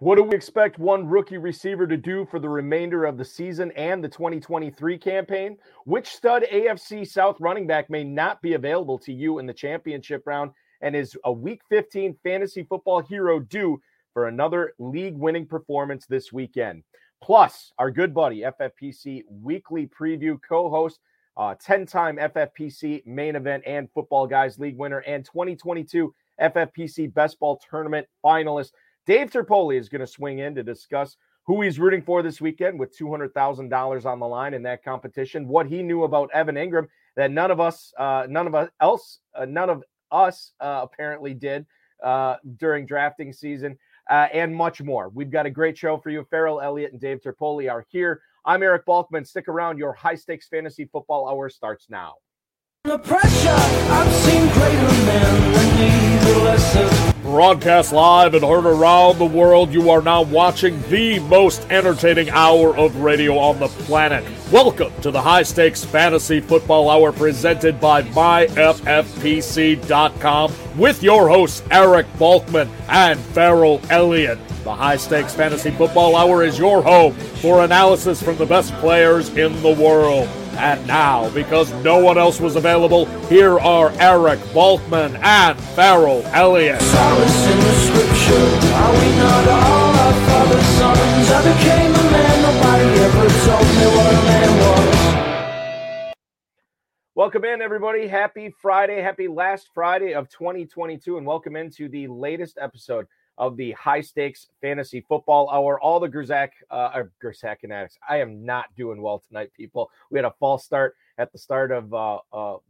What do we expect one rookie receiver to do for the remainder of the season and the 2023 campaign? Which stud AFC South running back may not be available to you in the championship round? And is a Week 15 fantasy football hero due for another league-winning performance this weekend? Plus, our good buddy, FFPC Weekly Preview co-host, 10-time FFPC Main Event and Football Guys League winner, and 2022 FFPC Best Ball Tournament finalist, Dave Terpoilli, is going to swing in to discuss who he's rooting for this weekend with $200,000 on the line in that competition, what he knew about Evan Engram that none of us apparently did during drafting season, and much more. We've got a great show for you. Farrell Elliott and Dave Terpoilli are here. I'm Eric Balkman. Stick around. Your high-stakes fantasy football hour starts now. The pressure, I've seen greater men when they need a lesson. Broadcast live and heard around the world, you are now watching the most entertaining hour of radio on the planet. Welcome to the High Stakes Fantasy Football Hour presented by MyFFPC.com with your hosts Eric Balkman and Farrell Elliott. The High Stakes Fantasy Football Hour is your home for analysis from the best players in the world. And now, because no one else was available, here are Eric Balkman and Farrell Elliott. Solace in the scripture, are we not all our father's sons? I became a man, nobody ever told me what a man was. Welcome in, everybody. Happy Friday. Happy last Friday of 2022, and welcome into the latest episode of the High Stakes Fantasy Football Hour. All the Grzak fanatics. I am not doing well tonight, people. We had a false start at the start of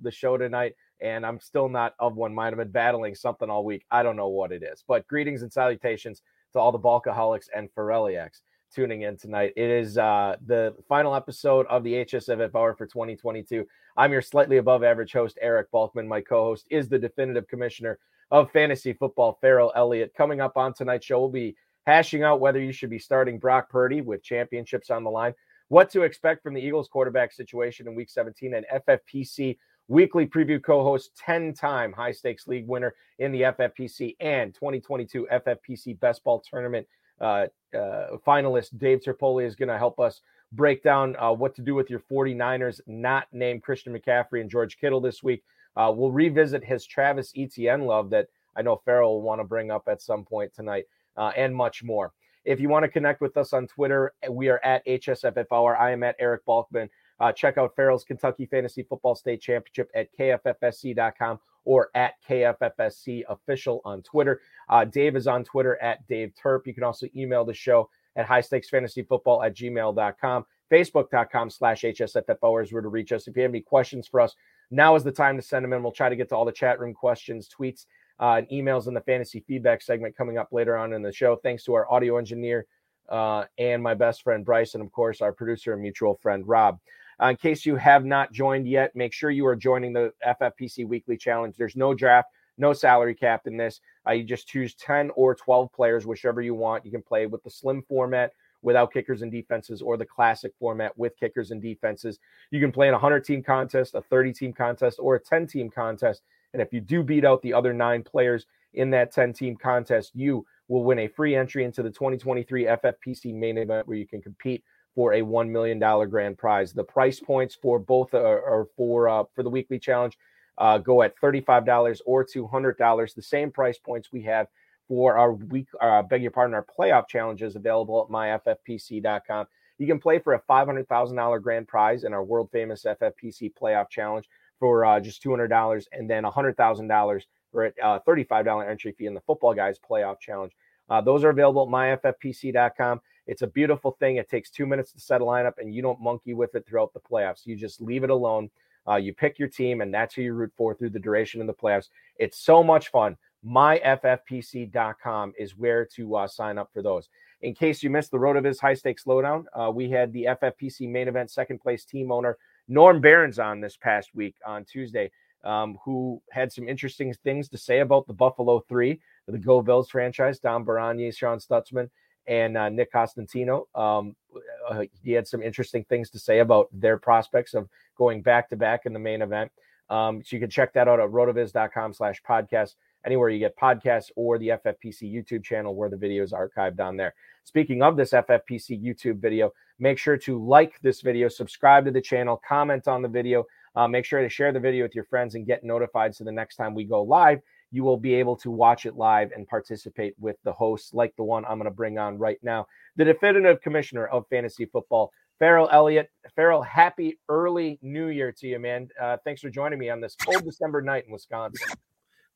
the show tonight, and I'm still not of one mind. I've been battling something all week. I don't know what it is. But greetings and salutations to all the Balkaholics and Farrelliacs tuning in tonight. It is the final episode of the HSFF Hour for 2022. I'm your slightly above average host, Eric Balkman. My co-host is the definitive commissioner of fantasy football, Farrell Elliott. Coming up on tonight's show, we'll be hashing out whether you should be starting Brock Purdy with championships on the line, what to expect from the Eagles quarterback situation in Week 17, and FFPC Weekly Preview co-host, 10-time High Stakes League winner in the FFPC and 2022 FFPC Best Ball Tournament finalist Dave Terpoilli is going to help us break down what to do with your 49ers not named Christian McCaffrey and George Kittle this week. We'll revisit his Travis Etienne love that I know Farrell will want to bring up at some point tonight, and much more. If you want to connect with us on Twitter, we are at HSFF Hour. I am at Eric Balkman. Check out Farrell's Kentucky Fantasy Football State Championship at KFFSC.com or at KFFSC Official on Twitter. Dave is on Twitter at Dave Terp. You can also email the show at highstakesfantasyfootball@gmail.com. Facebook.com/HSFF Hour is where to reach us. If you have any questions for us, now is the time to send them in. We'll try to get to all the chat room questions, tweets, and emails in the fantasy feedback segment coming up later on in the show. Thanks to our audio engineer and my best friend, Bryce, and, of course, our producer and mutual friend, Rob. In case you have not joined yet, make sure you are joining the FFPC Weekly Challenge. There's no draft, no salary cap in this. You just choose 10 or 12 players, whichever you want. You can play with the slim format without kickers and defenses, or the classic format with kickers and defenses. You can play in a 100-team contest, a 30-team contest, or a 10-team contest. And if you do beat out the other 9 players in that 10-team contest, you will win a free entry into the 2023 FFPC Main Event, where you can compete for a $1 million grand prize. The price points for both are for the weekly challenge go at $35 or $200, the same price points we have for our our playoff challenges available at myffpc.com. You can play for a $500,000 grand prize in our world famous FFPC playoff challenge for just $200, and then $100,000 for a $35 entry fee in the Football Guys playoff challenge. Those are available at myffpc.com. It's a beautiful thing. It takes 2 minutes to set a lineup, and you don't monkey with it throughout the playoffs. You just leave it alone. You pick your team, and that's who you root for through the duration of the playoffs. It's so much fun. MyFFPC.com is where to sign up for those. In case you missed the RotoViz High Stakes Lowdown, we had the FFPC Main Event second place team owner Norm Barons on this past week on Tuesday, who had some interesting things to say about the Buffalo 3, the Go Bills franchise, Don Baranye, Sean Stutzman, and Nick Costantino. He had some interesting things to say about their prospects of going back-to-back in the main event. So you can check that out at rotoviz.com/podcast. anywhere you get podcasts, or the FFPC YouTube channel where the video is archived on there. Speaking of this FFPC YouTube video, make sure to like this video, subscribe to the channel, comment on the video. Make sure to share the video with your friends and get notified so the next time we go live, you will be able to watch it live and participate with the hosts like the one I'm going to bring on right now, the definitive commissioner of fantasy football, Farrell Elliott. Farrell, happy early New Year to you, man. Thanks for joining me on this cold December night in Wisconsin.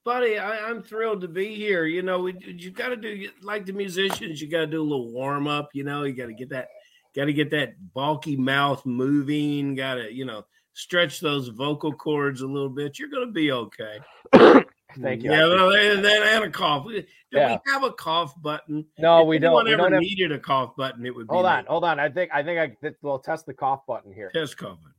Buddy, I'm thrilled to be here. You know, you got to do, like the musicians, you got to do a little warm up. You know, you got to get that, bulky mouth moving. Got to, you know, stretch those vocal cords a little bit. You're going to be okay. Thank you. Yeah, well, and a cough. Do we have a cough button? No, we don't. If anyone ever needed a cough button, it would be. Hold on. I think we'll test the cough button here. Test cough button.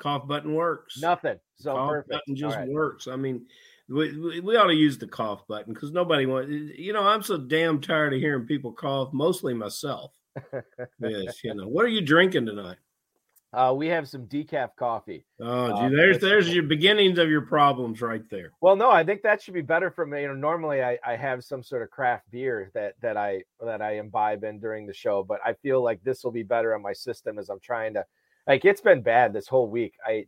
Cough button works. Nothing. So cough perfect. Button just right. works. I mean, we ought to use the cough button because nobody wants. You know, I'm so damn tired of hearing people cough. Mostly myself. Yes. You know, what are you drinking tonight? We have some decaf coffee. Oh, gee, there's your beginnings of your problems right there. Well, no, I think that should be better for me. You know, normally I have some sort of craft beer that I imbibe in during the show, but I feel like this will be better on my system as I'm trying to. Like, it's been bad this whole week. Way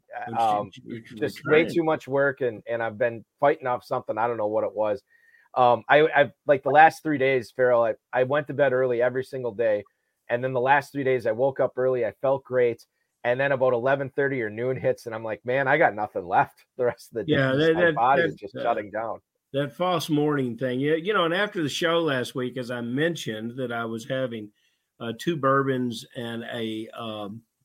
too much work, and I've been fighting off something. I don't know what it was. I've like the last 3 days, Farrell. I went to bed early every single day, and then the last 3 days I woke up early. I felt great. And then about 11:30 or noon hits, and I'm like, man, I got nothing left the rest of the day. Yeah, my body is just shutting down. That false morning thing. You know, and after the show last week, as I mentioned, that I was having two bourbons and a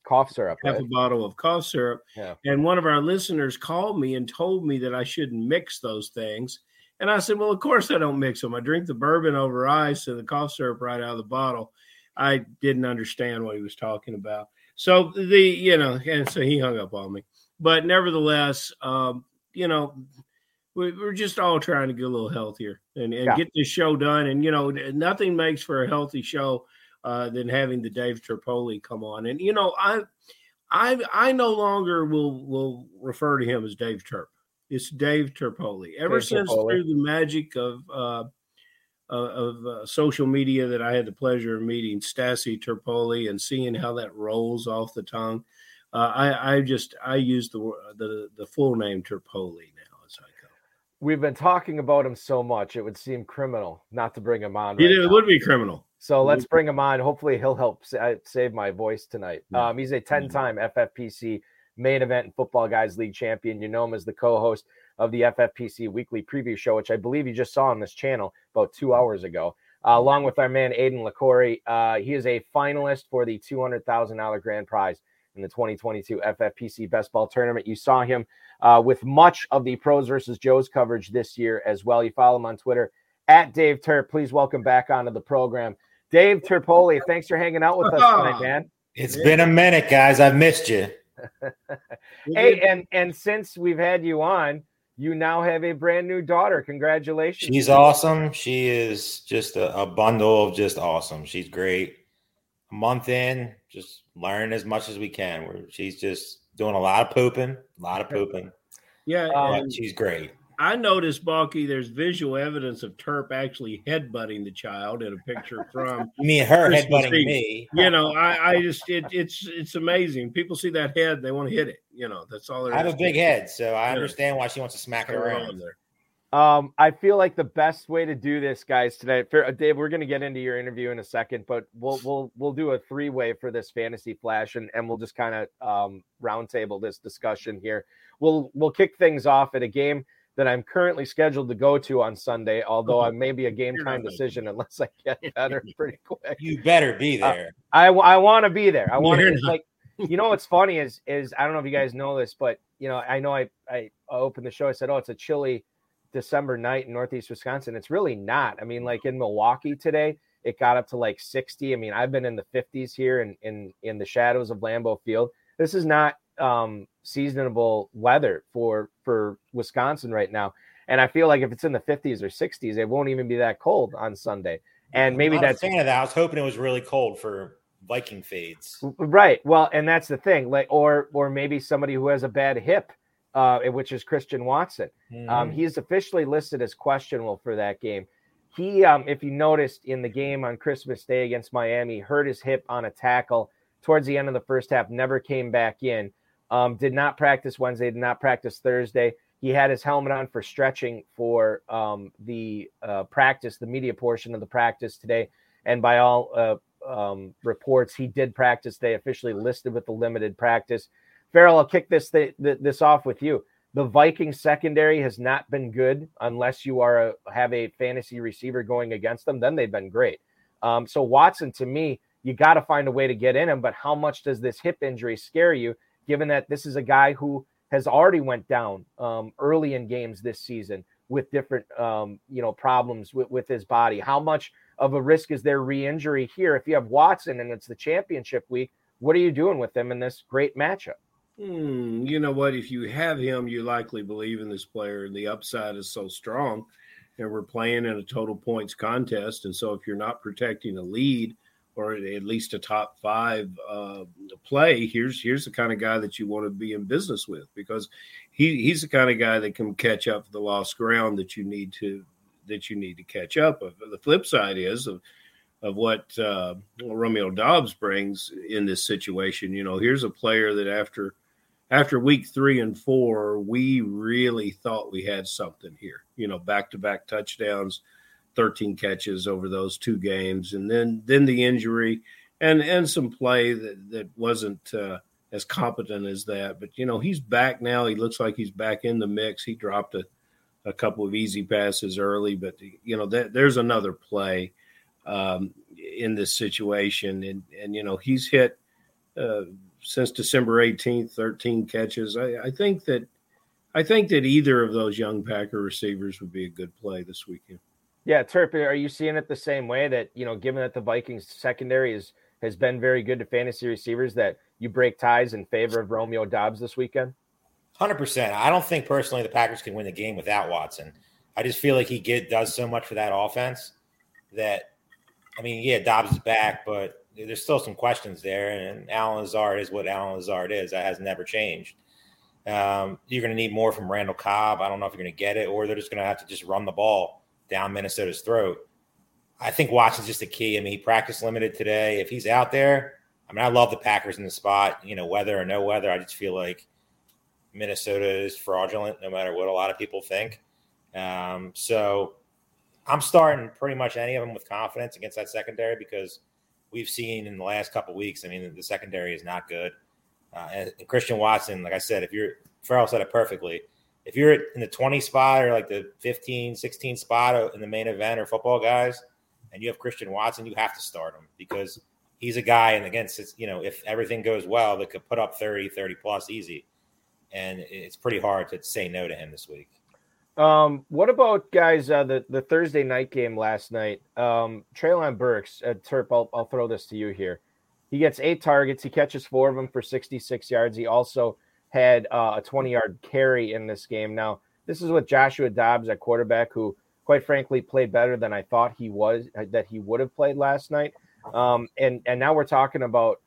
cough syrup, half a bottle of cough syrup. Yeah. And one of our listeners called me and told me that I shouldn't mix those things. And I said, well, of course I don't mix them. I drink the bourbon over ice and the cough syrup right out of the bottle. I didn't understand what he was talking about. So so he hung up on me, but nevertheless, you know, we're just all trying to get a little healthier and get this show done. And, you know, nothing makes for a healthy show than having the Dave Terpoilli come on. And, you know, I no longer will refer to him as Dave Terp. It's Dave Terpoilli. Ever since through the magic of social media that I had the pleasure of meeting Stassi Terpoilli and seeing how that rolls off the tongue. I use the full name Terpoilli now as I go. We've been talking about him so much. It would seem criminal not to bring him on. It would be criminal. So let's bring him on. Hopefully he'll help save my voice tonight. Yeah. He's a 10-time FFPC main event and Football Guys League champion. You know him as the co-host of the FFPC weekly preview show, which I believe you just saw on this channel about 2 hours ago, along with our man, Aiden LaCorey. He is a finalist for the $200,000 grand prize in the 2022 FFPC best ball tournament. You saw him with much of the Pros versus Joes coverage this year as well. You follow him on Twitter at Dave Terp. Please welcome back onto the program, Dave Terpoilli. Thanks for hanging out with us tonight, man. It's been a minute, guys. I've missed you. Hey, and since we've had you on, you now have a brand new daughter. Congratulations. She's awesome. She is just a bundle of just awesome. She's great. A month in, just learn as much as we can. She's just doing a lot of pooping. Yeah. She's great. I noticed, Balky, there's visual evidence of Terp actually headbutting the child in a picture from. You mean her headbutting me? You know, it's amazing. People see that head, they want to hit it. You know, that's all. I have a big head, so I understand why she wants to smack it around. I feel like the best way to do this, guys, tonight, Dave, we're going to get into your interview in a second, but we'll do a three-way for this fantasy flash, and we'll just kind of roundtable this discussion here. We'll kick things off at a game that I'm currently scheduled to go to on Sunday, although I may be a game-time decision unless I get better pretty quick. You better be there. I want to be there. I want to, like, you know what's funny is I don't know if you guys know this, but, you know, I know I opened the show. I said, oh, it's a chilly December night in Northeast Wisconsin. It's really not. I mean, like in Milwaukee today, it got up to like 60. I mean, I've been in the 50s here in the shadows of Lambeau Field. This is not seasonable weather for Wisconsin right now, and I feel like if it's in the 50s or 60s, it won't even be that cold on Sunday. And maybe that's fan of that. I was hoping it was really cold for Viking fades, right? Well, and that's the thing, like, or maybe somebody who has a bad hip which is Christian Watson. Mm-hmm. He's officially listed as questionable for that game. He, if you noticed in the game on Christmas Day against Miami, hurt his hip on a tackle towards the end of the first half, never came back in, did not practice Wednesday, did not practice Thursday. He had his helmet on for stretching for the practice, the media portion of the practice today. And by all reports, he did practice. They officially listed with the limited practice. Farrell, I'll kick this off with you. The Vikings secondary has not been good unless you are have a fantasy receiver going against them. Then they've been great. So Watson, to me, you got to find a way to get in him. But how much does this hip injury scare you, given that this is a guy who has already went down early in games this season with different problems with his body? How much of a risk is there re-injury here? If you have Watson and it's the championship week, what are you doing with them in this great matchup? You know what? If you have him, you likely believe in this player. The upside is so strong, and we're playing in a total points contest. And so if you're not protecting a lead or at least a top five play, here's the kind of guy that you want to be in business with, because he's the kind of guy that can catch up for the lost ground that you need to catch up. The flip side is of what Romeo Doubs brings in this situation. You know, here's a player that after week 3 and 4, we really thought we had something here, you know, back-to-back touchdowns, 13 catches over those 2 games. And then the injury and some play that wasn't as competent as that. But, you know, he's back now. He looks like he's back in the mix. He dropped a couple of easy passes early, but, you know, there's another play in this situation. And, you know, he's hit since December 18th, 13 catches. I think that either of those young Packer receivers would be a good play this weekend. Yeah, Terp, are you seeing it the same way that, you know, given that the Vikings secondary has been very good to fantasy receivers, that you break ties in favor of Romeo Doubs this weekend? 100%. I don't think personally the Packers can win the game without Watson. I just feel like he does so much for that offense that, I mean, yeah, Dobbs is back, but there's still some questions there, and Allen Lazard is what Allen Lazard is. That has never changed. You're going to need more from Randall Cobb. I don't know if you're going to get it, or they're just going to have to just run the ball down Minnesota's throat. I think Watson's just the key. I mean, he practiced limited today. If he's out there, I mean, I love the Packers in the spot, you know, weather or no weather. I just feel like Minnesota is fraudulent no matter what a lot of people think. So I'm starting pretty much any of them with confidence against that secondary, because we've seen in the last couple of weeks, I mean, the secondary is not good. And Christian Watson, like I said, Farrell said it perfectly. If you're in the 20 spot or like the 15, 16 spot in the main event or Football Guys, and you have Christian Watson, you have to start him, because he's a guy. And again, you know, if everything goes well, that could put up 30 plus easy. And it's pretty hard to say no to him this week. What about, guys, the Thursday night game last night? Treylon Burks, Terp, I'll throw this to you here. He gets 8 targets. He catches 4 of them for 66 yards. He also had a 20-yard carry in this game. Now, this is with Joshua Dobbs at quarterback, who, quite frankly, played better than I thought he would have played last night. And now we're talking about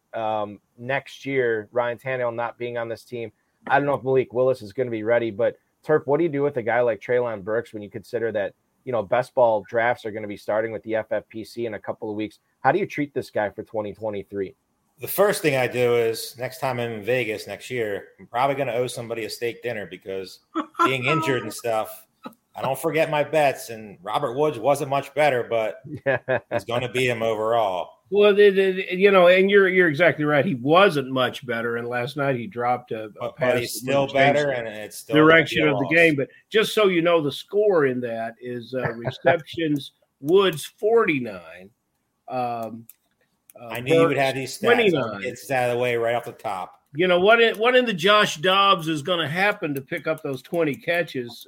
next year, Ryan Tannehill not being on this team. I don't know if Malik Willis is going to be ready, but Terp, what do you do with a guy like Treylon Burks when you consider that, you know, best ball drafts are going to be starting with the FFPC in a couple of weeks? How do you treat this guy for 2023? The first thing I do is next time I'm in Vegas next year, I'm probably going to owe somebody a steak dinner, because being injured and stuff, I don't forget my bets. And Robert Woods wasn't much better, but he's going to beat him overall. Well, you know, and you're exactly right. He wasn't much better, and last night he dropped a pass. But he's still better, and it's still direction of the game. But just so you know, the score in that is receptions, Woods 49. I knew you would have these stats. 29. It's out of the way right off the top. You know, what in the Josh Dobbs is going to happen to pick up those 20 catches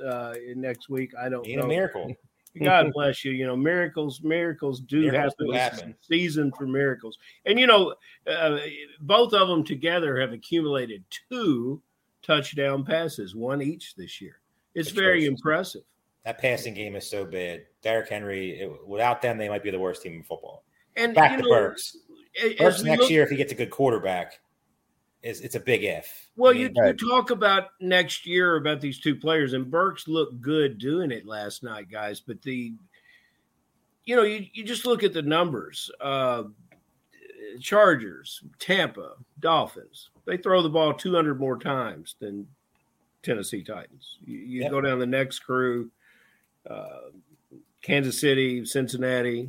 next week? I don't know. A miracle. God bless you. You know, miracles happen. It's a season for miracles. And, you know, both of them together have accumulated 2 touchdown passes, 1 each this year. It's very impressive. That passing game is so bad. Derrick Henry, without them, they might be the worst team in football. And back to Burks. Burks next year, if he gets a good quarterback, It's a big if. Well, I mean, you talk about next year about these two players, and Burks looked good doing it last night, guys. But you just look at the numbers. Chargers, Tampa, Dolphins, they throw the ball 200 more times than Tennessee Titans. You go down the next crew, Kansas City, Cincinnati,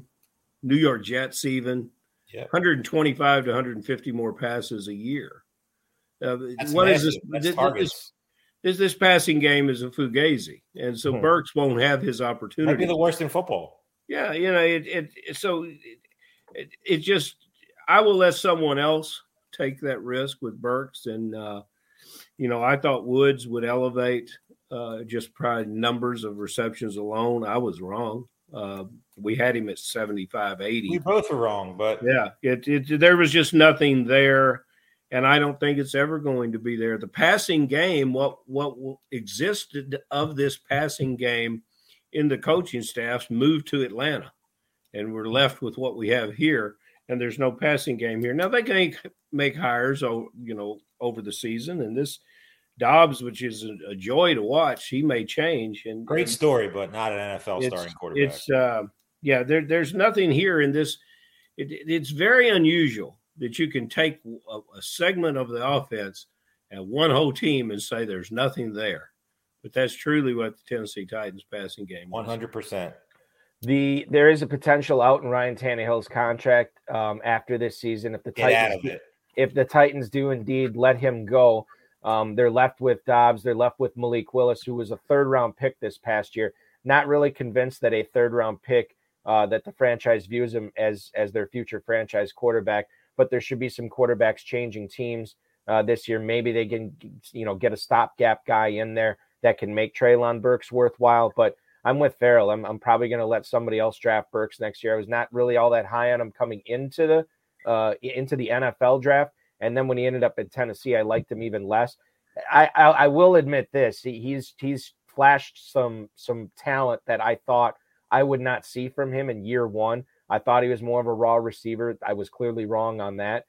New York Jets even, 125 to 150 more passes a year. What is this? This passing game is a fugazi, and so Burks won't have his opportunity. Might be the worst in football. Yeah, it just I will let someone else take that risk with Burks, and I thought Woods would elevate just probably numbers of receptions alone. I was wrong. We had him at 75-80. We both were wrong, but there was just nothing there, and I don't think it's ever going to be there. The passing game, what existed of this passing game in the coaching staffs, moved to Atlanta, and we're left with what we have here. And there's no passing game here. Now, they can make hires, over the season. And this Dobbs, which is a joy to watch, he may change. And great story, but not an NFL starting quarterback. It's there's nothing here in this. It's very unusual that you can take a segment of the offense and one whole team and say there's nothing there. But that's truly what the Tennessee Titans passing game was. 100%. There is a potential out in Ryan Tannehill's contract after this season. If the Titans do indeed let him go, they're left with Dobbs. They're left with Malik Willis, who was a third-round pick this past year. Not really convinced that a third-round pick that the franchise views him as their future franchise quarterback. But there should be some quarterbacks changing teams this year. Maybe they can get a stopgap guy in there that can make Treylon Burks worthwhile, but. I'm with Farrell. I'm probably going to let somebody else draft Burks next year. I was not really all that high on him coming into the NFL draft, and then when he ended up in Tennessee, I liked him even less. I will admit this: he's flashed some talent that I thought I would not see from him in year one. I thought he was more of a raw receiver. I was clearly wrong on that.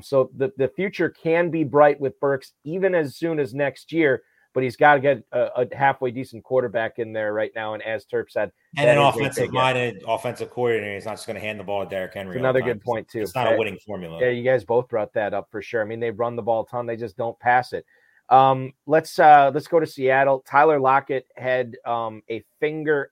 So the future can be bright with Burks, even as soon as next year. But he's got to get a halfway decent quarterback in there right now. And as Terp said, and an offensive-minded offensive coordinator, he's not just going to hand the ball to Derrick Henry. Another good point too. It's not a winning formula. Yeah, you guys both brought that up for sure. I mean, they run the ball a ton; they just don't pass it. Let's go to Seattle. Tyler Lockett had finger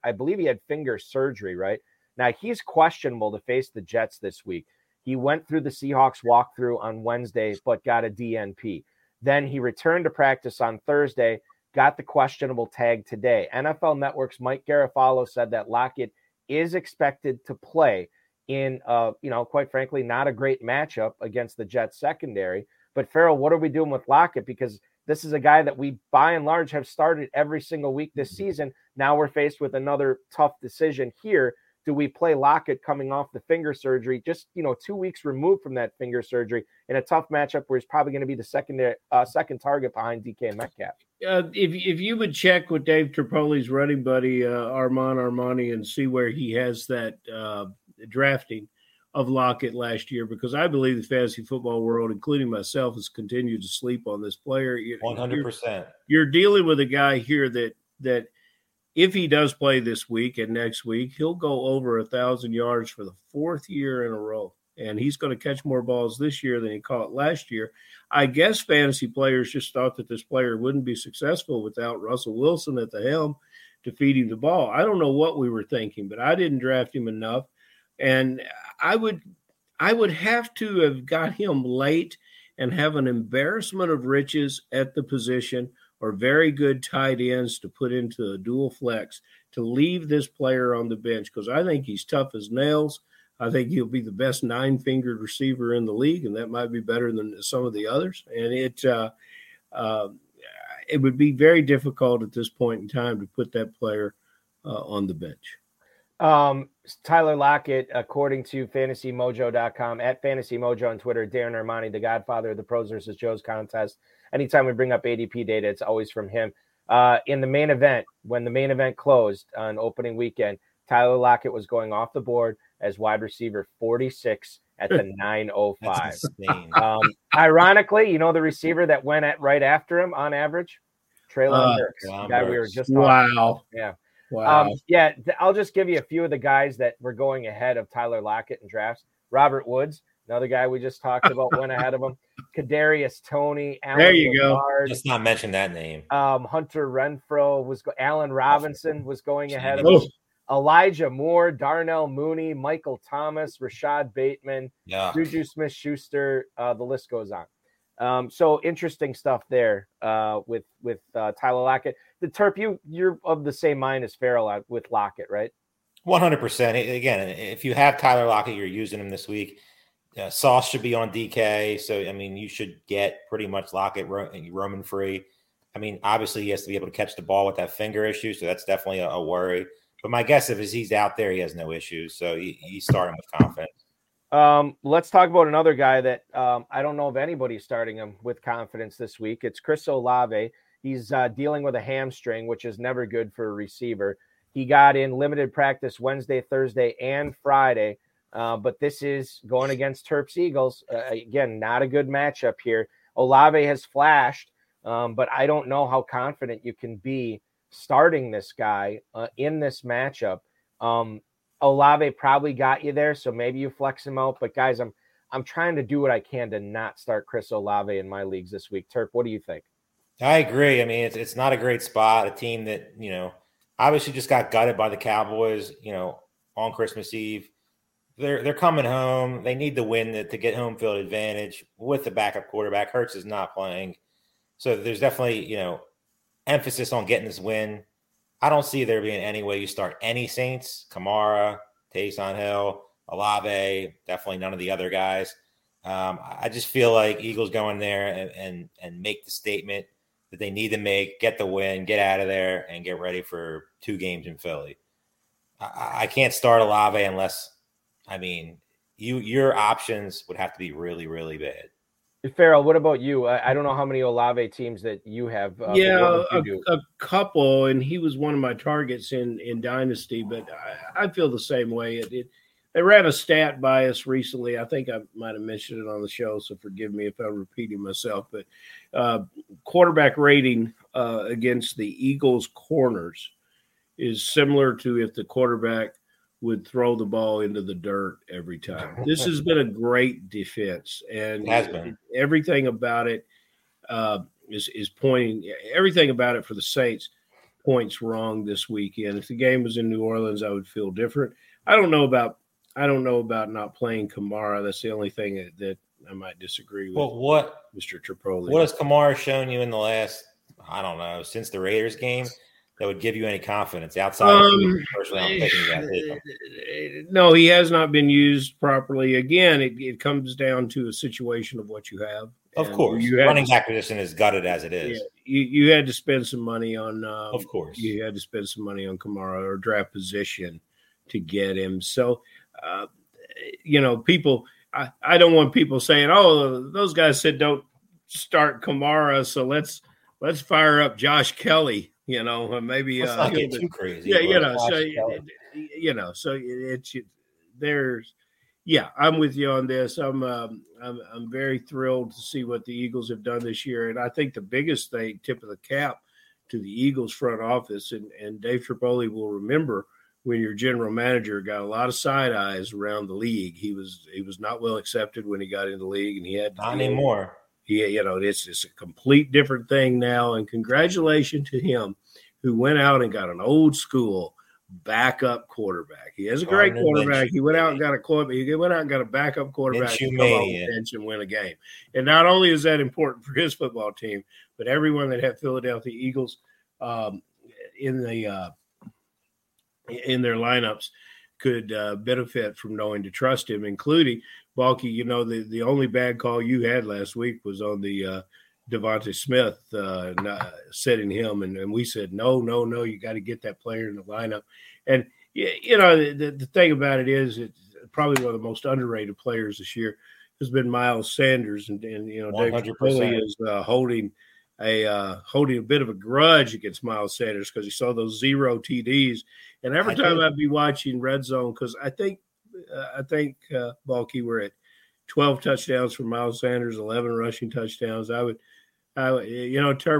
surgery. Right now, he's questionable to face the Jets this week. He went through the Seahawks walkthrough on Wednesday, but got a DNP. Then he returned to practice on Thursday, got the questionable tag today. NFL Network's Mike Garafalo said that Lockett is expected to play in, quite frankly, not a great matchup against the Jets secondary. But, Farrell, what are we doing with Lockett? Because this is a guy that we, by and large, have started every single week this season. Now we're faced with another tough decision here. Do we play Lockett coming off the finger surgery, just 2 weeks removed from that finger surgery, in a tough matchup where he's probably going to be the second target behind DK Metcalf? If you would check with Dave Terpoilli's running buddy Armand Armani and see where he has that drafting of Lockett last year, because I believe the fantasy football world, including myself, has continued to sleep on this player. 100%. You're dealing with a guy here that. If he does play this week and next week, he'll go over 1,000 yards for the fourth year in a row, and he's going to catch more balls this year than he caught last year. I guess fantasy players just thought that this player wouldn't be successful without Russell Wilson at the helm to feed him the ball. I don't know what we were thinking, but I didn't draft him enough, and I would have to have got him late and have an embarrassment of riches at the position, or very good tight ends to put into a dual flex to leave this player on the bench, because I think he's tough as nails. I think he'll be the best nine-fingered receiver in the league, and that might be better than some of the others. And it would be very difficult at this point in time to put that player on the bench. Tyler Lockett, according to fantasymojo.com, at fantasymojo on Twitter, Darren Armani, the godfather of the Pros versus Joes contest. Anytime we bring up ADP data, it's always from him. In the main event, when the main event closed on opening weekend, Tyler Lockett was going off the board as wide receiver 46 at the 905. Ironically, you know the receiver that went at right after him on average? Treylon Burks, the guy we were just talking about. Yeah. Wow. Yeah, I'll just give you a few of the guys that were going ahead of Tyler Lockett in drafts. Robert Woods, another guy we just talked about, went ahead of him. Kadarius Toney, Alan Lazard, go. Let's not mention that name. Hunter Renfrow was Allen Robinson was going ahead of him. Elijah Moore, Darnell Mooney, Michael Thomas, Rashad Bateman, Juju Smith-Schuster. The list goes on. So interesting stuff there with Tyler Lockett. The Terp, you're of the same mind as Farrell with Lockett, right? 100%. Again, if you have Tyler Lockett, you're using him this week. Sauce should be on DK. So, I mean, you should get pretty much Lockett roaming free. I mean, obviously he has to be able to catch the ball with that finger issue. So that's definitely a worry. But my guess is he's out there, he has no issues. So he's starting with confidence. Let's talk about another guy that I don't know if anybody's starting him with confidence this week. It's Chris Olave. He's dealing with a hamstring, which is never good for a receiver. He got in limited practice Wednesday, Thursday, and Friday. But this is going against Terps Eagles. Again, not a good matchup here. Olave has flashed, but I don't know how confident you can be starting this guy in this matchup. Olave probably got you there, so maybe you flex him out. But, guys, I'm trying to do what I can to not start Chris Olave in my leagues this week. Terp, what do you think? I agree. I mean, it's not a great spot, a team that, you know, obviously just got gutted by the Cowboys, you know, on Christmas Eve. They're coming home. They need the win to get home field advantage with the backup quarterback. Hurts is not playing. So there's definitely, you know, emphasis on getting this win. I don't see there being any way you start any Saints, Kamara, Taysom Hill, Olave, definitely none of the other guys. I just feel like Eagles go in there and make the statement that they need to make, get the win, get out of there, and get ready for two games in Philly. I can't start Olave unless, I mean, your options would have to be really, really bad. Farrell, what about you? I don't know how many Olave teams that you have. A couple, and he was one of my targets in Dynasty, but I feel the same way. They ran a stat by us recently. I think I might have mentioned it on the show, so forgive me if I'm repeating myself, but quarterback rating against the Eagles' corners is similar to if the quarterback would throw the ball into the dirt every time. This has been a great defense, and everything about it is pointing. Everything about it for the Saints points wrong this weekend. If the game was in New Orleans, I would feel different. I don't know about not playing Kamara. That's the only thing that I might disagree with. Well, what Mr. Terpoilli? What has Kamara shown you in the last? I don't know, since the Raiders game. That would give you any confidence outside of the first. No, he has not been used properly. Again, it comes down to a situation of what you have. Of course. Running back position is gutted as it is. Yeah, you had to spend some money on you had to spend some money on Kamara or draft position to get him. So, you know, people – I don't want people saying, oh, those guys said don't start Kamara, so let's fire up Josh Kelly. You know, maybe not get too crazy. Yeah, So I'm with you on this. I'm very thrilled to see what the Eagles have done this year, and I think the biggest thing, tip of the cap to the Eagles front office, and Dave Terpoilli will remember when your general manager got a lot of side eyes around the league. He was not well accepted when he got into the league, and he had not anymore. Yeah, you know, it's a complete different thing now. And congratulations to him who went out and got an old school backup quarterback. He has a great quarterback. He went out and got a quarterback. He went out and got a backup quarterback to come on the bench and win a game. And not only is that important for his football team, but everyone that had Philadelphia Eagles in their lineups could benefit from knowing to trust him, including – Balky, you know, the only bad call you had last week was on the Devonta Smith setting him, and we said, no, you got to get that player in the lineup. And, you know, the thing about it is it's probably one of the most underrated players this year has been Miles Sanders, and you know, 100%. Dave Terpoilli is holding a bit of a grudge against Miles Sanders because he saw those 0 TDs. And every time I'd be watching Red Zone because I think Balky, we're at 12 touchdowns for Miles Sanders, 11 rushing touchdowns. I would, you know, Terp,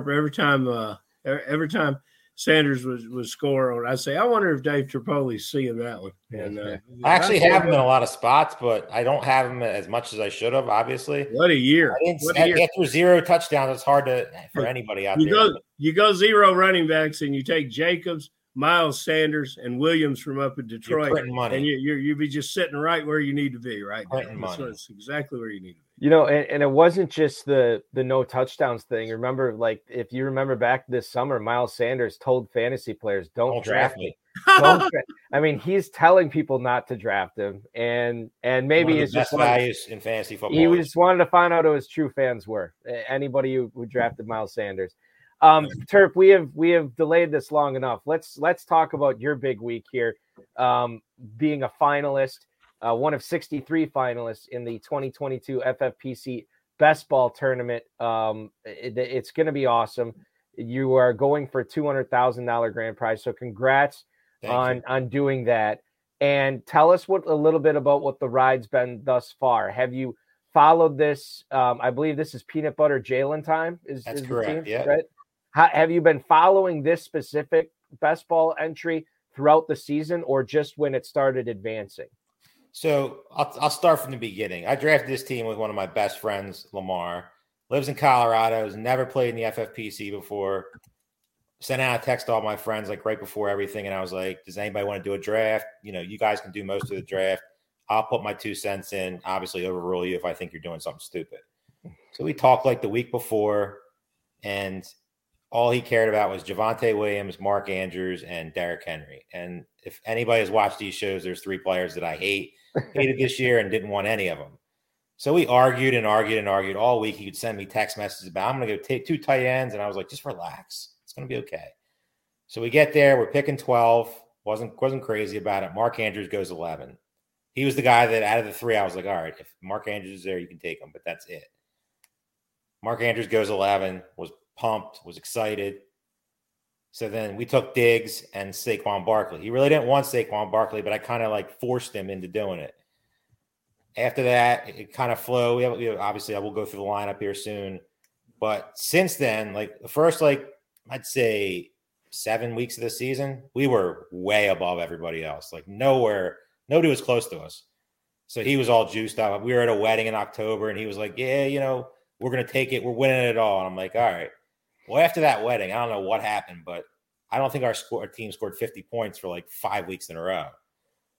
every time Sanders was scored, I say, I wonder if Dave Terpoilli's seeing that one. And I actually have him in a lot of spots, but I don't have him as much as I should have, obviously. What a year. After zero touchdowns, it's hard to for anybody out there. You go zero running backs and you take Jacobs, Miles Sanders, and Williams from up in Detroit. You're printing money. And you'd be just sitting right where you need to be right now. So it's exactly where you need to be. You know, and it wasn't just the no touchdowns thing. Remember, like, if you remember back this summer, Miles Sanders told fantasy players, don't draft me. I mean, he's telling people not to draft him. And maybe it's just values in fantasy football. He just wanted to find out who his true fans were, anybody who drafted Miles Sanders. Terp, we have delayed this long enough. Let's talk about your big week here, being a finalist. One of 63 finalists in the 2022 FFPC Best Ball Tournament. It's going to be awesome. You are going for $200,000 grand prize. So congrats on doing that. And tell us a little bit about what the ride's been thus far. Have you followed this? I believe this is Peanut Butter Jalen time. That's correct. Yeah. Right? Have you been following this specific best ball entry throughout the season or just when it started advancing? So I'll start from the beginning. I drafted this team with one of my best friends, Lamar. Lives in Colorado, has never played in the FFPC before. Sent out a text to all my friends like right before everything, and I was like, does anybody want to do a draft? You know, you guys can do most of the draft. I'll put my 2 cents in, obviously overrule you if I think you're doing something stupid. So we talked like the week before, and all he cared about was Javonte Williams, Mark Andrews, and Derrick Henry. And if anybody has watched these shows, there's 3 players that I hated this year and didn't want any of them. So we argued all week. He would send me text messages about, I'm going to go take 2 tight ends. And I was like, just relax. It's going to be okay. So we get there. We're picking 12. Wasn't crazy about it. Mark Andrews goes 11. He was the guy that out of the 3, I was like, all right, if Mark Andrews is there, you can take him, but that's it. Mark Andrews goes 11, was pumped, was excited. So then we took Diggs and Saquon Barkley. He really didn't want Saquon Barkley, but I kind of like forced him into doing it. After that, it kind of flowed. Obviously, I will go through the lineup here soon. But since then, like the first, like I'd say 7 weeks of the season, we were way above everybody else. Like nobody was close to us. So he was all juiced up. We were at a wedding in October, and he was like, yeah, you know, we're going to take it. We're winning it all. And I'm like, all right. Well, after that wedding, I don't know what happened, but I don't think our team scored 50 points for like 5 weeks in a row.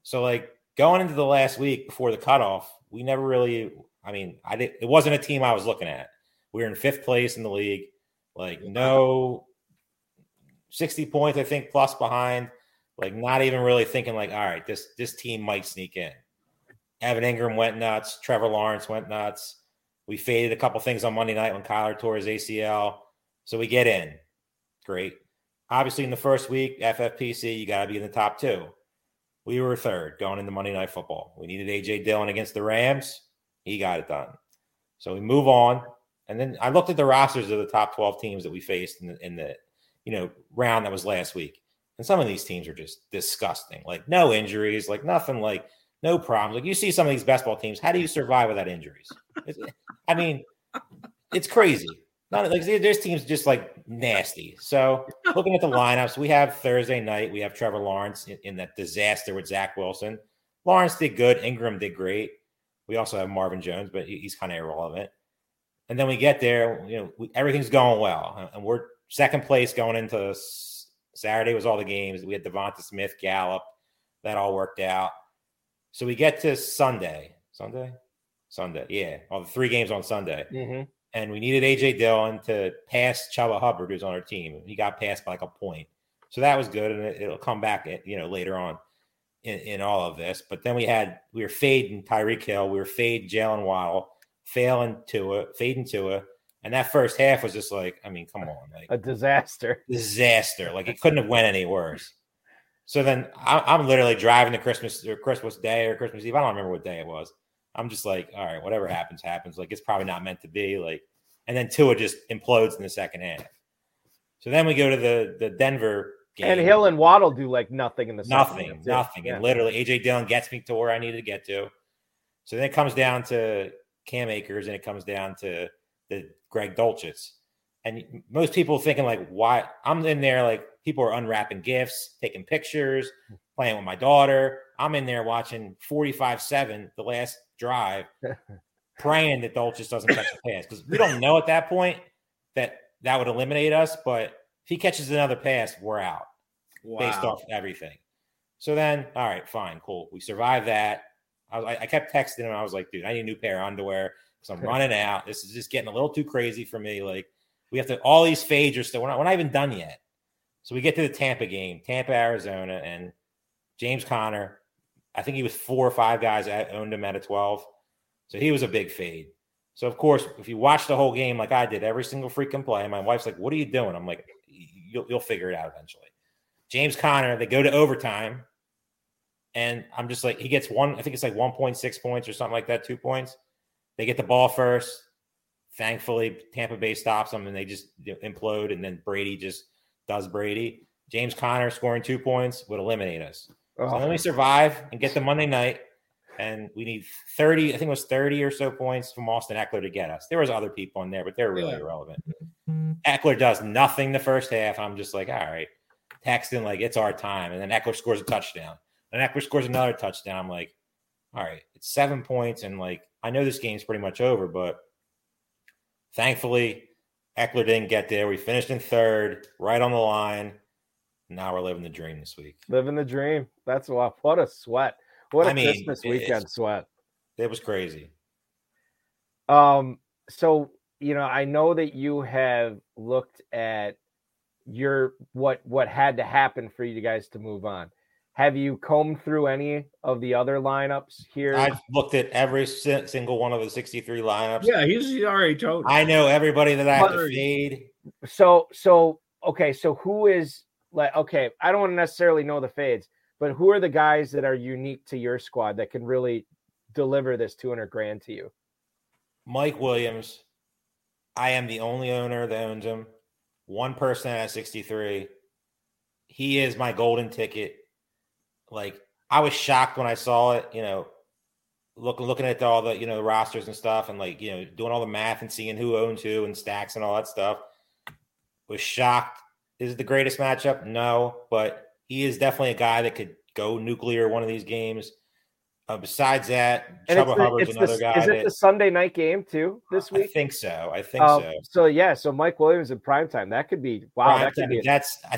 So like going into the last week before the cutoff, we never really, it wasn't a team I was looking at. We were in 5th place in the league, like no 60 points, I think, plus behind, like not even really thinking like, all right, this team might sneak in. Evan Engram went nuts. Trevor Lawrence went nuts. We faded a couple things on Monday night when Kyler tore his ACL. So we get in. Great. Obviously, in the first week, FFPC, you got to be in the top 2. We were 3rd going into Monday Night Football. We needed A.J. Dillon against the Rams. He got it done. So we move on. And then I looked at the rosters of the top 12 teams that we faced in the round that was last week. And some of these teams are just disgusting. Like, no injuries. Like, nothing. Like, no problems. Like, you see some of these basketball teams. How do you survive without injuries? It's crazy. Not like this team's just like nasty. So looking at the lineups, we have Thursday night. We have Trevor Lawrence in that disaster with Zach Wilson. Lawrence did good. Ingram did great. We also have Marvin Jones, but he's kind of irrelevant. And then we get there. You know, everything's going well, and we're 2nd place going into Saturday. Was all the games we had Devonta Smith, Gallup, that all worked out. So we get to Sunday. Yeah, all the 3 games on Sunday. Mm-hmm. And we needed A.J. Dillon to pass Chuba Hubbard, who's on our team. He got passed by like a point. So that was good, and it'll come back, later on in all of this. But then we were fading Tyreek Hill. We were fading Jalen Waddle, fading Tua. And that first half was just like, come on. Like, a disaster. Like, it couldn't have went any worse. So then I'm literally driving to Christmas Day or Christmas Eve. I don't remember what day it was. I'm just like, all right, whatever happens. Like, it's probably not meant to be. Like, and then Tua just implodes in the second half. So then we go to the Denver game. And Hill and Waddle do like nothing in the second half. Nothing. Yeah. And literally, A.J. Dillon gets me to where I needed to get to. So then it comes down to Cam Akers and it comes down to the Greg Dulcich. And most people thinking like, why? I'm in there like people are unwrapping gifts, taking pictures, playing with my daughter. I'm in there watching 45-7 the last drive, praying that Dulcich doesn't catch the pass. Because we don't know at that point that would eliminate us. But if he catches another pass, we're out. Wow. Based off everything. So then, all right, fine, cool. We survived that. I kept texting him. I was like, dude, I need a new pair of underwear because I'm running out. This is just getting a little too crazy for me. Like, we have to – all these fades are still – we're not even done yet. So we get to the Tampa game, Tampa, Arizona, and James Conner. I think he was 4 or 5 guys that owned him out of 12. So he was a big fade. So, of course, if you watch the whole game like I did, every single freaking play, my wife's like, what are you doing? I'm like, you'll figure it out eventually. James Conner, they go to overtime, and I'm just like, he gets one, I think it's like 1.6 points or something like that, 2 points. They get the ball first. Thankfully, Tampa Bay stops them, and they just implode, and then Brady just does Brady. James Conner scoring 2 points would eliminate us. Oh. So then we survive and get the Monday night, and we need 30, I think it was 30 or so points from Austin Ekeler to get us. There was other people in there, but they're really irrelevant. Ekeler does nothing the first half. I'm just like, all right. Texting like it's our time, and then Ekeler scores a touchdown. And Ekeler scores another touchdown. I'm like, all right, it's 7 points, and like I know this game's pretty much over, but thankfully Ekeler didn't get there. We finished in third, right on the line. Now we're living the dream this week. Living the dream. That's what a sweat. What a Christmas weekend sweat. It was crazy. So you know, I know that you have looked at what had to happen for you guys to move on. Have you combed through any of the other lineups here? I've looked at every single one of the 63 lineups. Yeah, he's already told. I know everybody that I have to fade. So who is like, okay, I don't want to necessarily know the fades, but who are the guys that are unique to your squad that can really deliver this $200,000 to you? Mike Williams. I am the only owner that owns him. One person at 63, he is my golden ticket. Like, I was shocked when I saw it, you know, looking at all the, you know, rosters and stuff and, like, you know, doing all the math and seeing who owns who and stacks and all that stuff. Was shocked. Is it the greatest matchup? No, but he is definitely a guy that could go nuclear one of these games. Besides that, Trevor Hubbard's another guy. Is it the Sunday night game too this week? I think so. So Mike Williams in primetime. That could be wow. I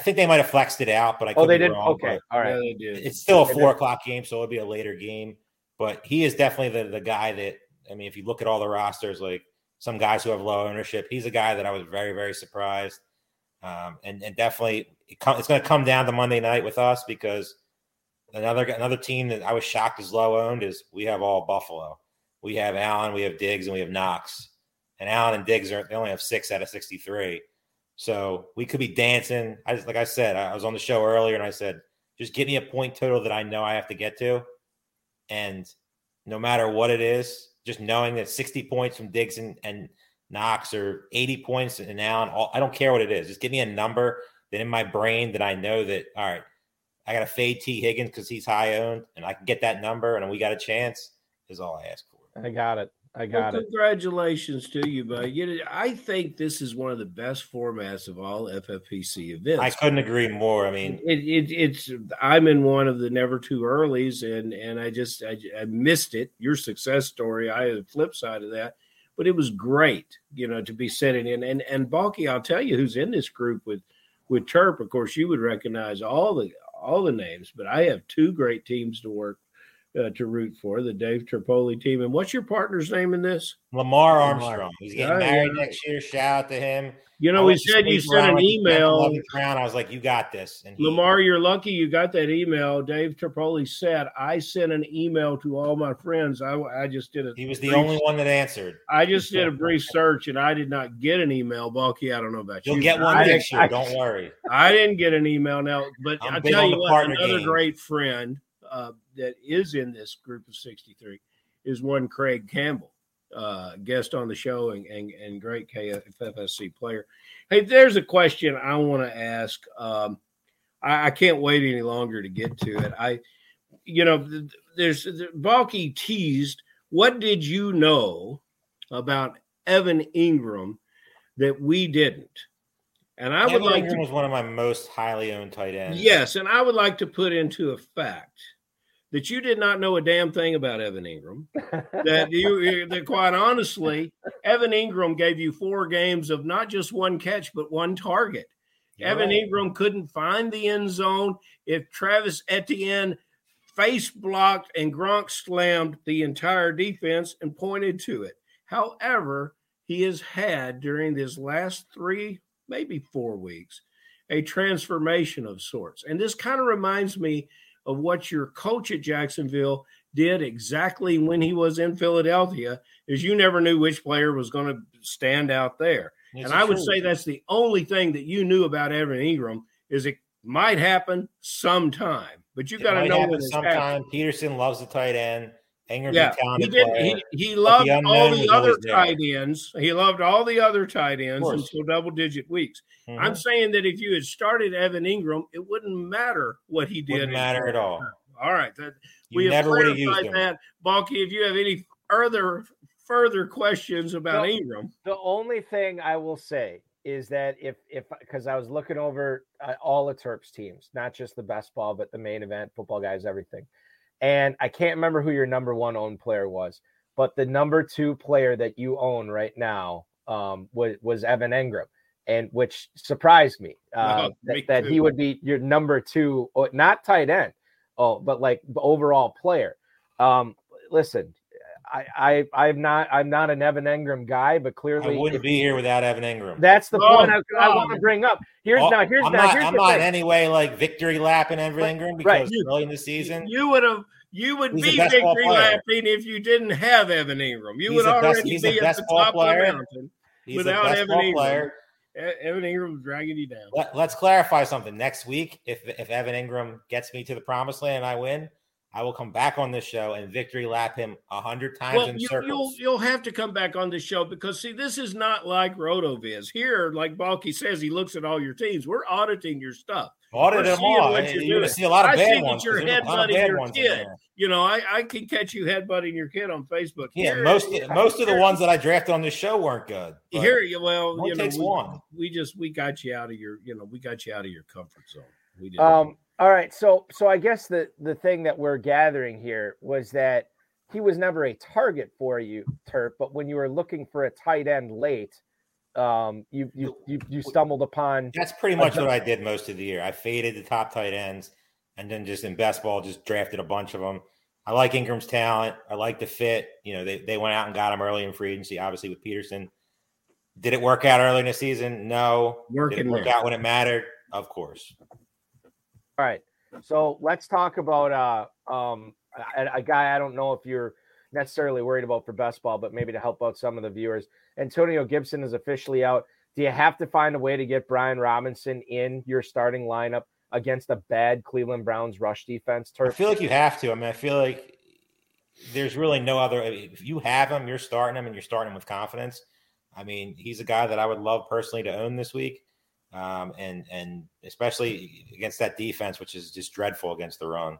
think they might have flexed it out, but I could be wrong. Okay, all right. It's still a 4:00 game, so it'll be a later game. But he is definitely the guy that, I mean, if you look at all the rosters, like some guys who have low ownership, he's a guy that I was very, very surprised. And definitely it's going to come down to Monday night with us because. Another team that I was shocked is low owned is we have all Buffalo. We have Allen, we have Diggs, and we have Knox. And Allen and Diggs they only have 6 out of 63. So we could be dancing. Like I said, I was on the show earlier and I said, just give me a point total that I know I have to get to. And no matter what it is, just knowing that 60 points from Diggs and Knox or 80 points and Allen, I don't care what it is. Just give me a number that in my brain that I know that, all right, I got to fade T. Higgins because he's high owned, and I can get that number, and we got a chance. Is all I ask for. I got it. Congratulations to you, buddy. You know, I think this is one of the best formats of all FFPC events. I couldn't agree more. I mean, it's. I'm in one of the never too earlys, and I missed it. Your success story. I had the flip side of that, but it was great. You know, to be sitting in and Balky. I'll tell you who's in this group with Terp. Of course, you would recognize all the names, but I have two great teams to work to root for, the Dave Terpoilli team. And what's your partner's name in this? Lamar Armstrong. He's getting married next year. Shout out to him. You know, he said you sent an email. I was like, you got this. And Lamar, you're lucky you got that email. Dave Terpoilli said, I sent an email to all my friends. I just did it. He was the only one that answered. I just did a brief search, and I did not get an email. Balky, I don't know about you. You'll get one next year. Don't worry. I didn't get an email now, but I'll tell you what, another great friend that is in this group of 63 is one Craig Campbell, guest on the show and great KFFSC player. Hey, there's a question I want to ask. I can't wait any longer to get to it. There's Balky teased What did you know about Evan Engram that we didn't? And I Evan would like Engram to was one of my most highly owned tight ends. Yes, and I would like to put into effect that you did not know a damn thing about Evan Engram. That quite honestly, Evan Engram gave you 4 games of not just 1 catch, but 1 target. You're Evan right. Engram couldn't find the end zone. If Travis Etienne face blocked and Gronk slammed the entire defense and pointed to it. However, he has had during his last 3, maybe 4 weeks, a transformation of sorts. And this kind of reminds me of what your coach at Jacksonville did exactly when he was in Philadelphia, is you never knew which player was going to stand out there. It's and I would say that's the only thing that you knew about Evan Engram is it might happen sometime, but you got to know when it's sometime. Peterson loves the tight end. Engram's a talented player. He loved all the other tight ends. He loved all the other tight ends until double-digit weeks. Mm-hmm. I'm saying that if you had started Evan Engram, it wouldn't matter what he did. Wouldn't matter at all. All right. We never would have used that. Balky, if you have any further questions about Engram. The only thing I will say is that if because I was looking over all of Terp's teams, not just the best ball, but the main event, football guys, everything. And I can't remember who your number 1 owned player was, but the number 2 player that you own right now was Evan Engram, and which surprised me that he would be your number 2, not tight end, but like overall player. Listen, I'm not an Evan Engram guy, but clearly I wouldn't be here without Evan Engram. That's the point I want to bring up. I'm not in any way like victory lapping Evan Engram because early in the season you would be victory lapping if you didn't have Evan Engram. You would already be at the top of the mountain without Evan Engram. Evan Engram was dragging you down. Let's clarify something. Next week, if Evan Engram gets me to the promised land and I win, I will come back on this show and victory lap him 100 times in circles. You'll have to come back on this show because, see, this is not like RotoViz. Here, like Balky says, he looks at all your teams. We're auditing your stuff. Audit them all. You're going to see a lot of bad ones. I see that you're headbutting your kid. You know, I can catch you headbutting your kid on Facebook. Yeah, most of the ones that I drafted on this show weren't good. We got you out of your, we got you out of your comfort zone. We did. All right, so I guess the thing that we're gathering here was that he was never a target for you, Terp, but when you were looking for a tight end late, you stumbled upon. That's pretty much what I did most of the year. I faded the top tight ends and then just in best ball just drafted a bunch of them. I like Ingram's talent. I like the fit. They went out and got him early in free agency, obviously with Peterson. Did it work out early in the season? No. Did it work out when it mattered? Of course. All right, so let's talk about a guy I don't know if you're necessarily worried about for best ball, but maybe to help out some of the viewers. Antonio Gibson is officially out. Do you have to find a way to get Brian Robinson in your starting lineup against a bad Cleveland Browns rush defense? Turf? I feel like you have to. I mean, I feel like there's really no other – if you have him, you're starting him, and you're starting him with confidence. I mean, he's a guy that I would love personally to own this week. And especially against that defense, which is just dreadful against the run.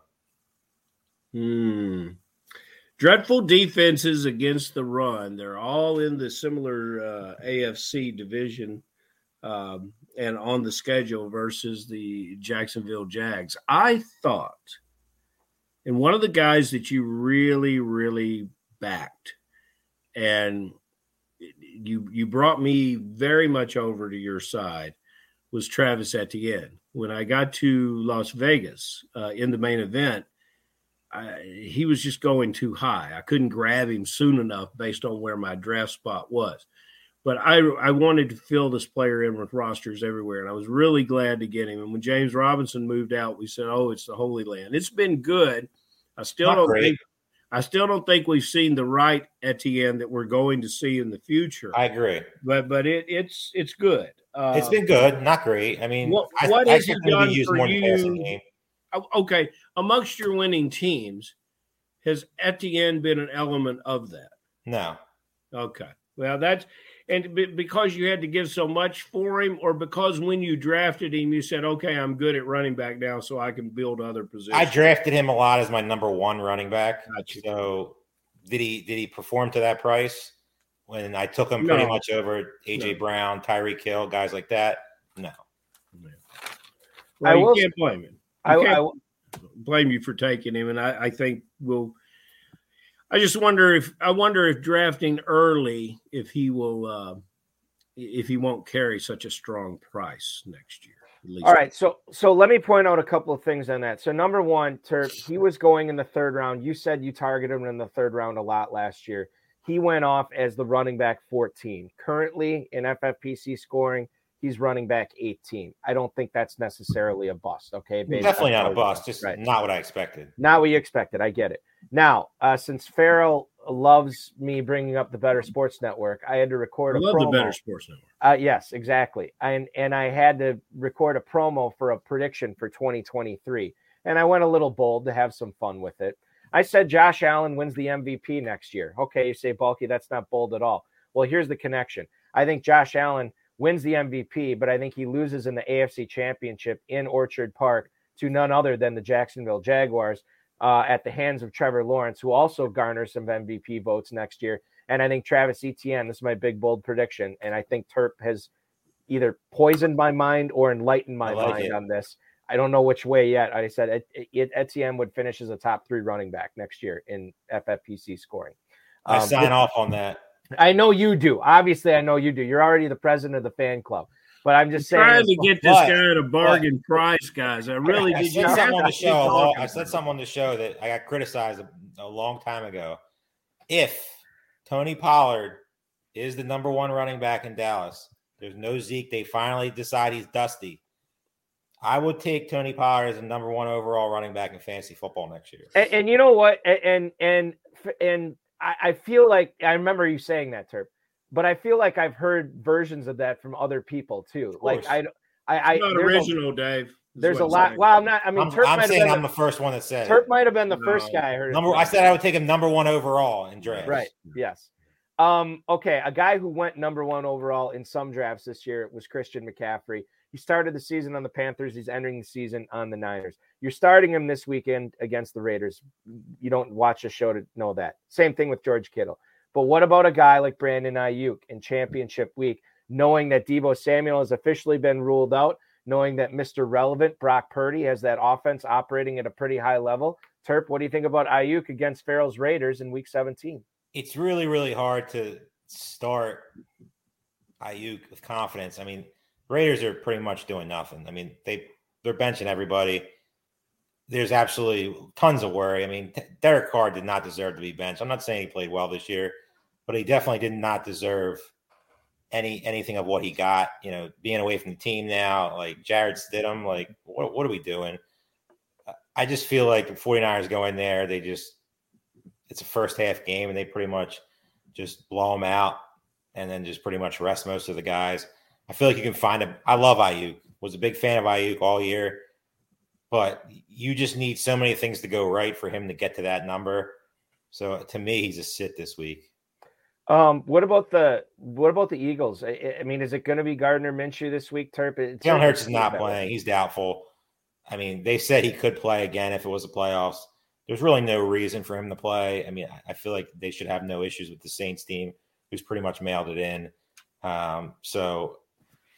Dreadful defenses against the run. They're all in the similar AFC division and on the schedule versus the Jacksonville Jags. I thought, and one of the guys that you really, really backed and you brought me very much over to your side, was Travis Etienne. When I got to Las Vegas in the main event, he was just going too high. I couldn't grab him soon enough based on where my draft spot was. But I wanted to fill this player in with rosters everywhere, and I was really glad to get him. And when James Robinson moved out, we said, oh, it's the Holy Land. It's been good. I still don't think we've seen the right Etienne that we're going to see in the future. I agree. But it's good. It's been good, not great. I mean, what has it done for you? Okay, amongst your winning teams, has Etienne been an element of that? No. Okay. Well, because you had to give so much for him, or because when you drafted him, you said, okay, I'm good at running back now, so I can build other positions. I drafted him a lot as my number 1 running back. Gotcha. So Did he perform to that price when I took him pretty much over A.J. Brown, Tyreek Hill, guys like that? No. Well, you can't blame him. I blame you for taking him, and I think we'll – I just wonder if – I wonder if drafting early, if he will if he won't carry such a strong price next year. All right, so let me point out a couple of things on that. So number one, Terp, he was going in the third round. You said you targeted him in the third round a lot last year. He went off as the running back 14. Currently in FFPC scoring, he's running back 18. I don't think that's necessarily a bust, okay? Definitely not a bust, just not what I expected. Not what you expected, I get it. Now, since Farrell loves me bringing up the Better Sports Network, I had to record a promo. I love the Better Sports Network. Yes, exactly. And I had to record a promo for a prediction for 2023. And I went a little bold to have some fun with it. I said Josh Allen wins the MVP next year. Okay, you say, Bulky, that's not bold at all. Well, here's the connection. I think Josh Allen wins the MVP, but I think he loses in the AFC Championship in Orchard Park to none other than the Jacksonville Jaguars at the hands of Trevor Lawrence, who also garners some MVP votes next year. And I think Travis Etienne, this is my big, bold prediction, and I think Terp has either poisoned my mind or enlightened my mind on this. I don't know which way yet. I said Etienne would finish as a top three running back next year in FFPC scoring. I sign off on that. I know you do. Obviously, I know you do. You're already the president of the fan club. But I'm just saying. Trying to get this guy at a bargain price, guys. I really did. I said something on the show that I got criticized a long time ago. If Tony Pollard is the number one running back in Dallas, there's no Zeke. They finally decide he's dusty. I would take Tony Pollard as the number one overall running back in fantasy football next year. And you know what? And I feel like I remember you saying that, Terp, but I feel like I've heard versions of that from other people too. Like it's not original, Dave. There's a lot. Well, I'm not. I mean, I'm the first one that said Terp might have been the first guy I heard. I said I would take him number one overall in drafts. Right. Yes. Okay. A guy who went number one overall in some drafts this year was Christian McCaffrey. He started the season on the Panthers. He's entering the season on the Niners. You're starting him this weekend against the Raiders. You don't watch the show to know that. Same thing with George Kittle. But what about a guy like Brandon Ayuk in championship week, knowing that Deebo Samuel has officially been ruled out, knowing that Mr. Relevant, Brock Purdy, has that offense operating at a pretty high level? Terp, what do you think about Ayuk against Farrell's Raiders in week 17? It's really, really hard to start Ayuk with confidence. I mean, Raiders are pretty much doing nothing. I mean, they're benching everybody. There's absolutely tons of worry. I mean, Derek Carr did not deserve to be benched. I'm not saying he played well this year, but he definitely did not deserve anything of what he got. You know, being away from the team now, like Jared Stidham, like what are we doing? I just feel like the 49ers go in there. It's a first half game, and they pretty much just blow them out and then just pretty much rest most of the guys. I feel like you can find him. I love Ayuk. Was a big fan of Ayuk all year. But you just need so many things to go right for him to get to that number. So to me, he's a sit this week. What about the Eagles? I mean, is it going to be Gardner Minshew this week, Terp? Jalen Hurts is not playing. He's doubtful. I mean, they said he could play again if it was the playoffs. There's really no reason for him to play. I mean, I feel like they should have no issues with the Saints team, who's pretty much mailed it in. So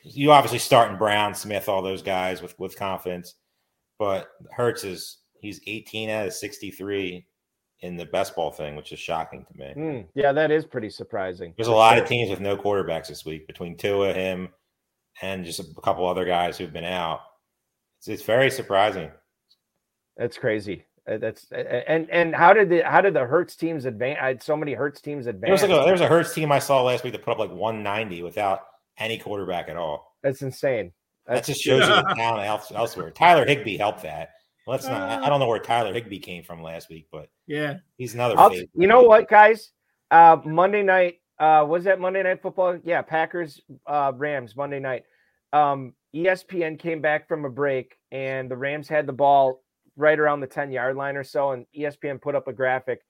you obviously starting Brown, Smith, all those guys with confidence. But Hurts he's 18 out of 63 in the best ball thing, which is shocking to me. Yeah, that is pretty surprising. There's a lot of teams with no quarterbacks this week between Tua, him, and just a couple other guys who've been out. It's very surprising. That's crazy. And how did the Hurts teams advance? I had so many Hurts teams advance. There was a Hurts team I saw last week that put up like 190 without any quarterback at all. That's insane. That just shows you the talent elsewhere. Tyler Higbee helped that. Let's not. I don't know where Tyler Higbee came from last week, but yeah, he's another. You know what, guys? Monday night was that Monday Night Football? Yeah, Packers Rams Monday night. ESPN came back from a break, and the Rams had the ball right around the 10-yard line or so, and ESPN put up a graphic.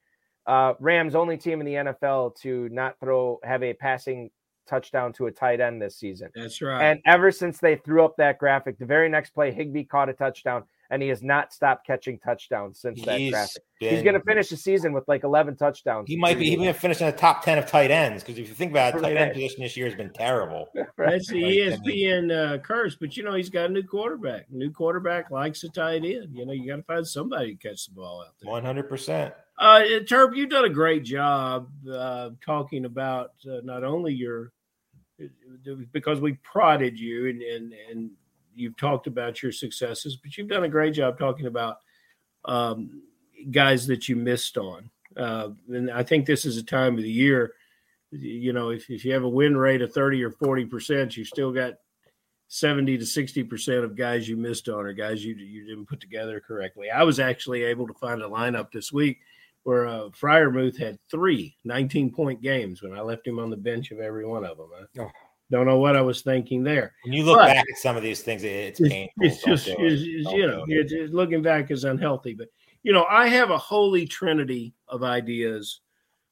Rams only team in the NFL to not have a passing touchdown to a tight end this season. That's right. And ever since they threw up that graphic, the very next play, Higbee caught a touchdown. and he has not stopped catching touchdowns since that graphic. He's going to finish the season with like 11 touchdowns. He might finish in the top 10 of tight ends, because if you think about it, tight end position this year has been terrible. Right. That's the ESPN curse, but, you know, he's got a new quarterback. New quarterback likes a tight end. You know, you got to find somebody to catch the ball out there. 100%. Terp, you've done a great job talking about not only your – because we prodded you and you've talked about your successes, but you've done a great job talking about guys that you missed on. And I think this is a time of the year, you know, if you have a win rate of 30 or 40%, you still got 70 to 60% of guys you missed on or guys you didn't put together correctly. I was actually able to find a lineup this week where Freiermuth had three 19-point games when I left him on the bench of every one of them. I don't know what I was thinking there. When you look back at some of these things, it's painful. It's just, you know, looking back is unhealthy. But, you know, I have a holy trinity of ideas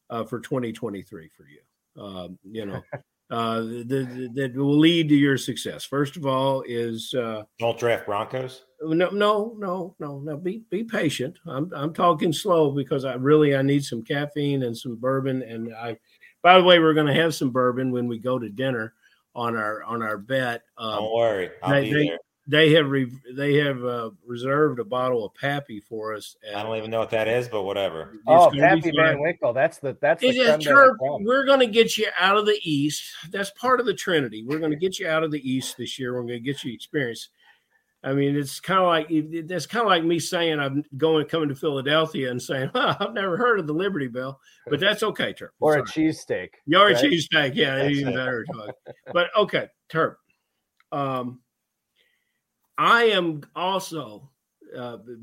for 2023 for you, you know, that will lead to your success. First of all is don't draft Broncos. No. Be patient. I'm talking slow because I need some caffeine and some bourbon. And by the way, we're going to have some bourbon when we go to dinner on our bet. Don't worry, I'll be there. They have reserved a bottle of Pappy for us. I don't even know what that is, but whatever. Oh, Pappy Van Winkle. We're going to get you out of the East. That's part of the Trinity. We're going to get you out of the East this year. We're going to get you experience. I mean, it's kind of like me saying I'm coming to Philadelphia and saying, oh, I've never heard of the Liberty Bell, but that's okay, Terp. Or a cheesesteak. Or a cheesesteak, yeah, even better. But okay, Terp. I am also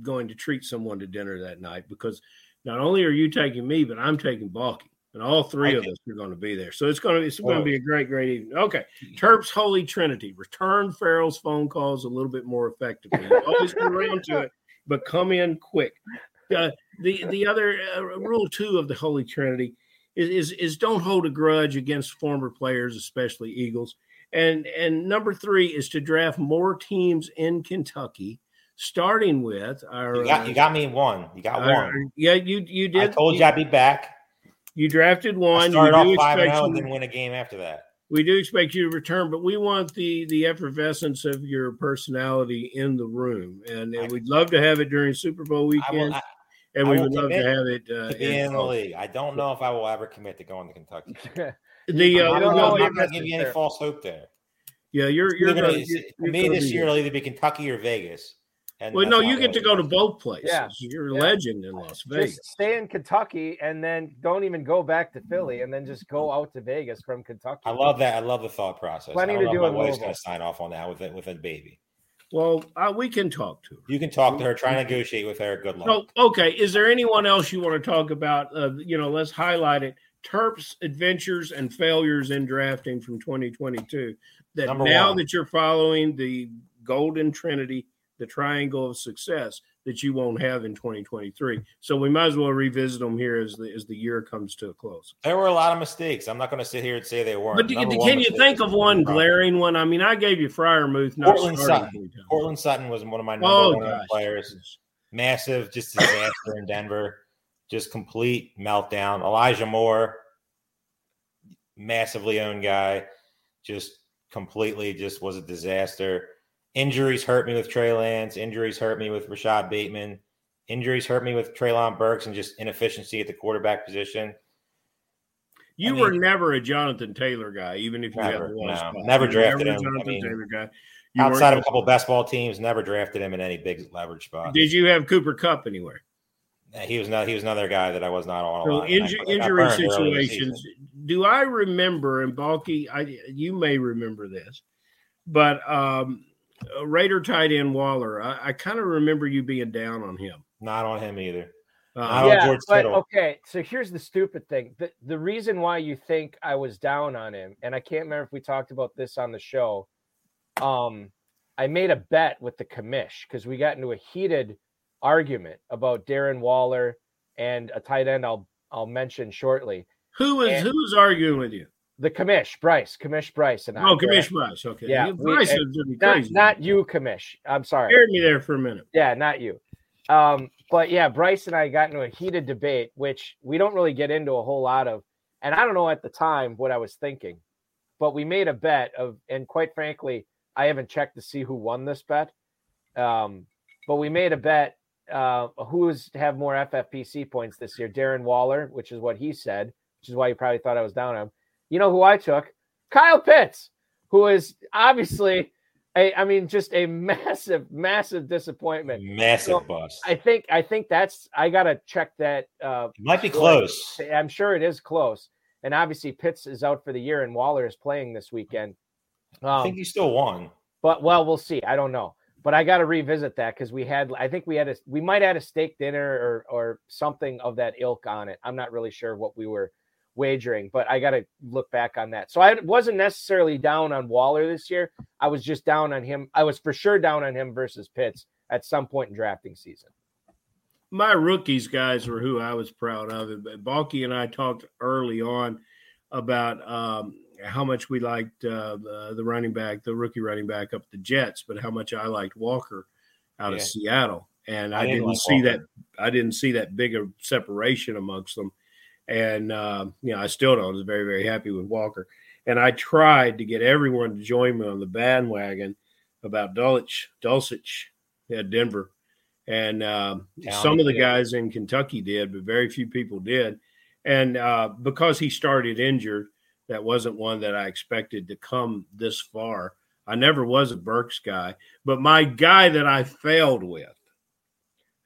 going to treat someone to dinner that night, because not only are you taking me, but I'm taking Balky, and all three of us are going to be there. So it's going to be a great evening. Okay, Terp's holy trinity: return Farrell's phone calls a little bit more effectively. Always get around to it, but come in quick. The other rule 2 of the holy trinity is don't hold a grudge against former players, especially Eagles. And number 3 is to draft more teams in Kentucky, starting with our. You got me one. You got one. Yeah, you did. I told you I'd be back. You drafted one. I started off 5-0 and didn't win a game after that. We do expect you to return, but we want the effervescence of your personality in the room, and we'd love to have it during Super Bowl weekend. We would love to have it in the league. I don't know if I will ever commit to going to Kentucky. I'm not giving you any false hope there. Yeah, you're me this year. It'll either be Kentucky or Vegas. You get to go to both places. Yeah. You're a legend in Las Vegas. Just stay in Kentucky and then don't even go back to Philly, and then just go out to Vegas from Kentucky. I love that. I love the thought process. Plenty to do. My wife's going to sign off on that with a baby. Well, we can talk to her. You can talk to her. Try and negotiate with her. Good luck. Oh, okay. Is there anyone else you want to talk about? You know, let's highlight it. Terp's adventures and failures in drafting from 2022. Number one, that you're following the golden trinity, the triangle of success, that you won't have in 2023. So we might as well revisit them here as the year comes to a close. There were a lot of mistakes. I'm not going to sit here and say they weren't. But can you think of one glaring one? I mean, I gave you Freiermuth. Cortland Sutton was one of my number one players. Massive, just disaster in Denver. Just complete meltdown. Elijah Moore, massively owned guy, just completely was a disaster. Injuries hurt me with Trey Lance. Injuries hurt me with Rashad Bateman. Injuries hurt me with Treylon Burks, and just inefficiency at the quarterback position. Were never a Jonathan Taylor guy, even if you had the one spot. Never drafted him. Taylor guy. Outside of a couple of best ball teams, never drafted him in any big leverage spot. Did you have Cooper Kupp anywhere? He was another guy that I was not on. So injury situations. Do I remember? And Balky, you may remember this, but Raider tight end Waller, I kind of remember you being down on him. Not on him either. On George Kittle. Okay, so here's the stupid thing: the reason why you think I was down on him, and I can't remember if we talked about this on the show. I made a bet with the commish because we got into a heated argument about Darren Waller and a tight end I'll mention shortly. Who was arguing with you? The Commish Bryce and I. Oh, Commish Bryce. Okay. Yeah. Bryce is doing crazy. Not you, Commish. I'm sorry. You scared me there for a minute. Yeah, not you. But yeah, Bryce and I got into a heated debate, which we don't really get into a whole lot of. And I don't know at the time what I was thinking, but we made a bet of, and quite frankly, I haven't checked to see who won this bet. But we made a bet who's to have more FFPC points this year. Darren Waller, which is what he said, which is why you probably thought I was down on him. You know who I took? Kyle Pitts, who is obviously, just a massive, massive disappointment. Massive bust. I think that's – I got to check that. It might be close. I'm sure it is close. And obviously Pitts is out for the year and Waller is playing this weekend. I think he still won. But, we'll see. I don't know. But I got to revisit that because we might add a steak dinner or something of that ilk on it. I'm not really sure what we were wagering, but I got to look back on that. So I wasn't necessarily down on Waller this year. I was just down on him. I was for sure down on him versus Pitts at some point in drafting season. My rookies guys were who I was proud of. Balky and I talked early on about how much we liked the running back, the rookie running back up the Jets, but how much I liked Walker out of Seattle. And I didn't see Walker. I didn't see that big of separation amongst them. And, I still don't. I was very, very happy with Walker. And I tried to get everyone to join me on the bandwagon about Dulcich at Denver. And some of the guys in Kentucky did, but very few people did. And because he started injured, that wasn't one that I expected to come this far. I never was a Burks guy. But my guy that I failed with,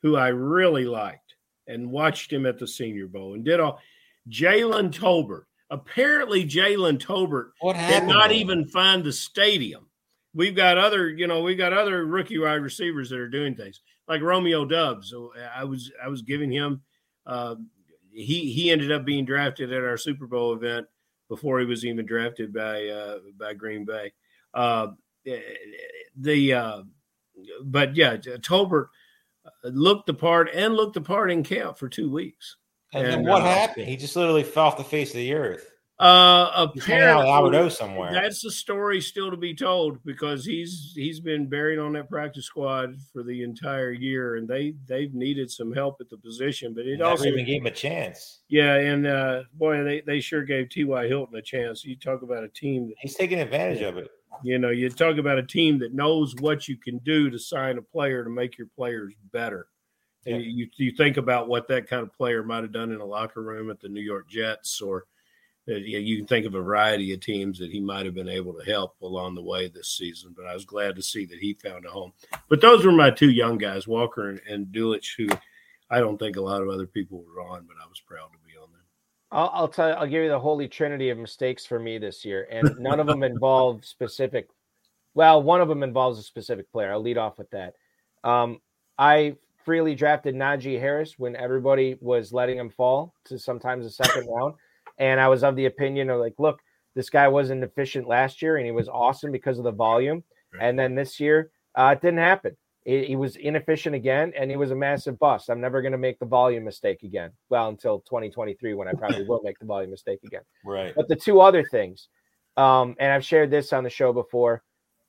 who I really liked, and watched him at the Senior Bowl and did all. Jalen Tolbert. Apparently, Jalen Tolbert did not even find the stadium. We've got other rookie wide receivers that are doing things like Romeo Doubs. So I was giving him. He ended up being drafted at our Super Bowl event before he was even drafted by Green Bay. Tolbert looked the part and looked the part in camp for 2 weeks. And then what happened? He just literally fell off the face of the earth. Apparently, I would know somewhere. That's the story still to be told because he's been buried on that practice squad for the entire year, and they've needed some help at the position. But it also even gave him a chance. Yeah, and they sure gave T.Y. Hilton a chance. You talk about a team that he's taking advantage of it. You talk about a team that knows what you can do to sign a player to make your players better. Yeah. And you think about what that kind of player might have done in a locker room at the New York Jets, or you can think of a variety of teams that he might have been able to help along the way this season. But I was glad to see that he found a home. But those were my two young guys, Walker and Dulcich, who I don't think a lot of other people were on, but I was proud to be on them. I'll tell you, I'll give you the holy trinity of mistakes for me this year, and none of them involve specific. Well, one of them involves a specific player. I'll lead off with that. I freely drafted Najee Harris when everybody was letting him fall to sometimes the second round, and I was of the opinion of look, this guy wasn't efficient last year, and he was awesome because of the volume, and then this year it didn't happen. He was inefficient again, and he was a massive bust. I'm never going to make the volume mistake again. Well, until 2023 when I probably will make the volume mistake again. Right. But the two other things, and I've shared this on the show before,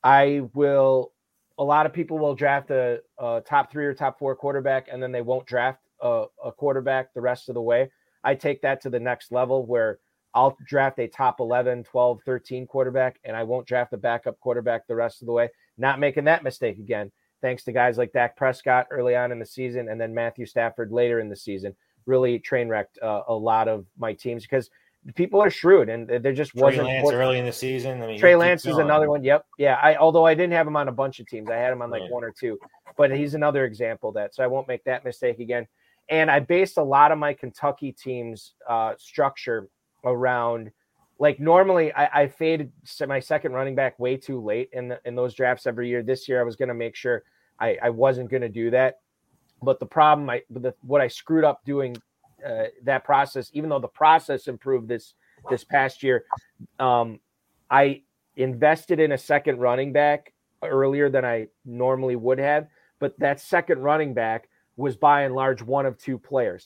a lot of people will draft a top three or top four quarterback, and then they won't draft a quarterback the rest of the way. I take that to the next level where I'll draft a top 11, 12, 13 quarterback, and I won't draft a backup quarterback the rest of the way. Not making that mistake again. Thanks to guys like Dak Prescott early on in the season and then Matthew Stafford later in the season, really train wrecked a lot of my teams because people are shrewd and there just wasn't. Trey Lance early in the season. Trey Lance is another one. Yep. Yeah. Although I didn't have him on a bunch of teams. I had him on one or two, but he's another example of that. So I won't make that mistake again. And I based a lot of my Kentucky team's structure around normally I faded my second running back way too late in those drafts every year. This year I was going to make sure I wasn't going to do that. But the problem, what I screwed up doing that process, even though the process improved this past year, I invested in a second running back earlier than I normally would have. But that second running back was by and large one of two players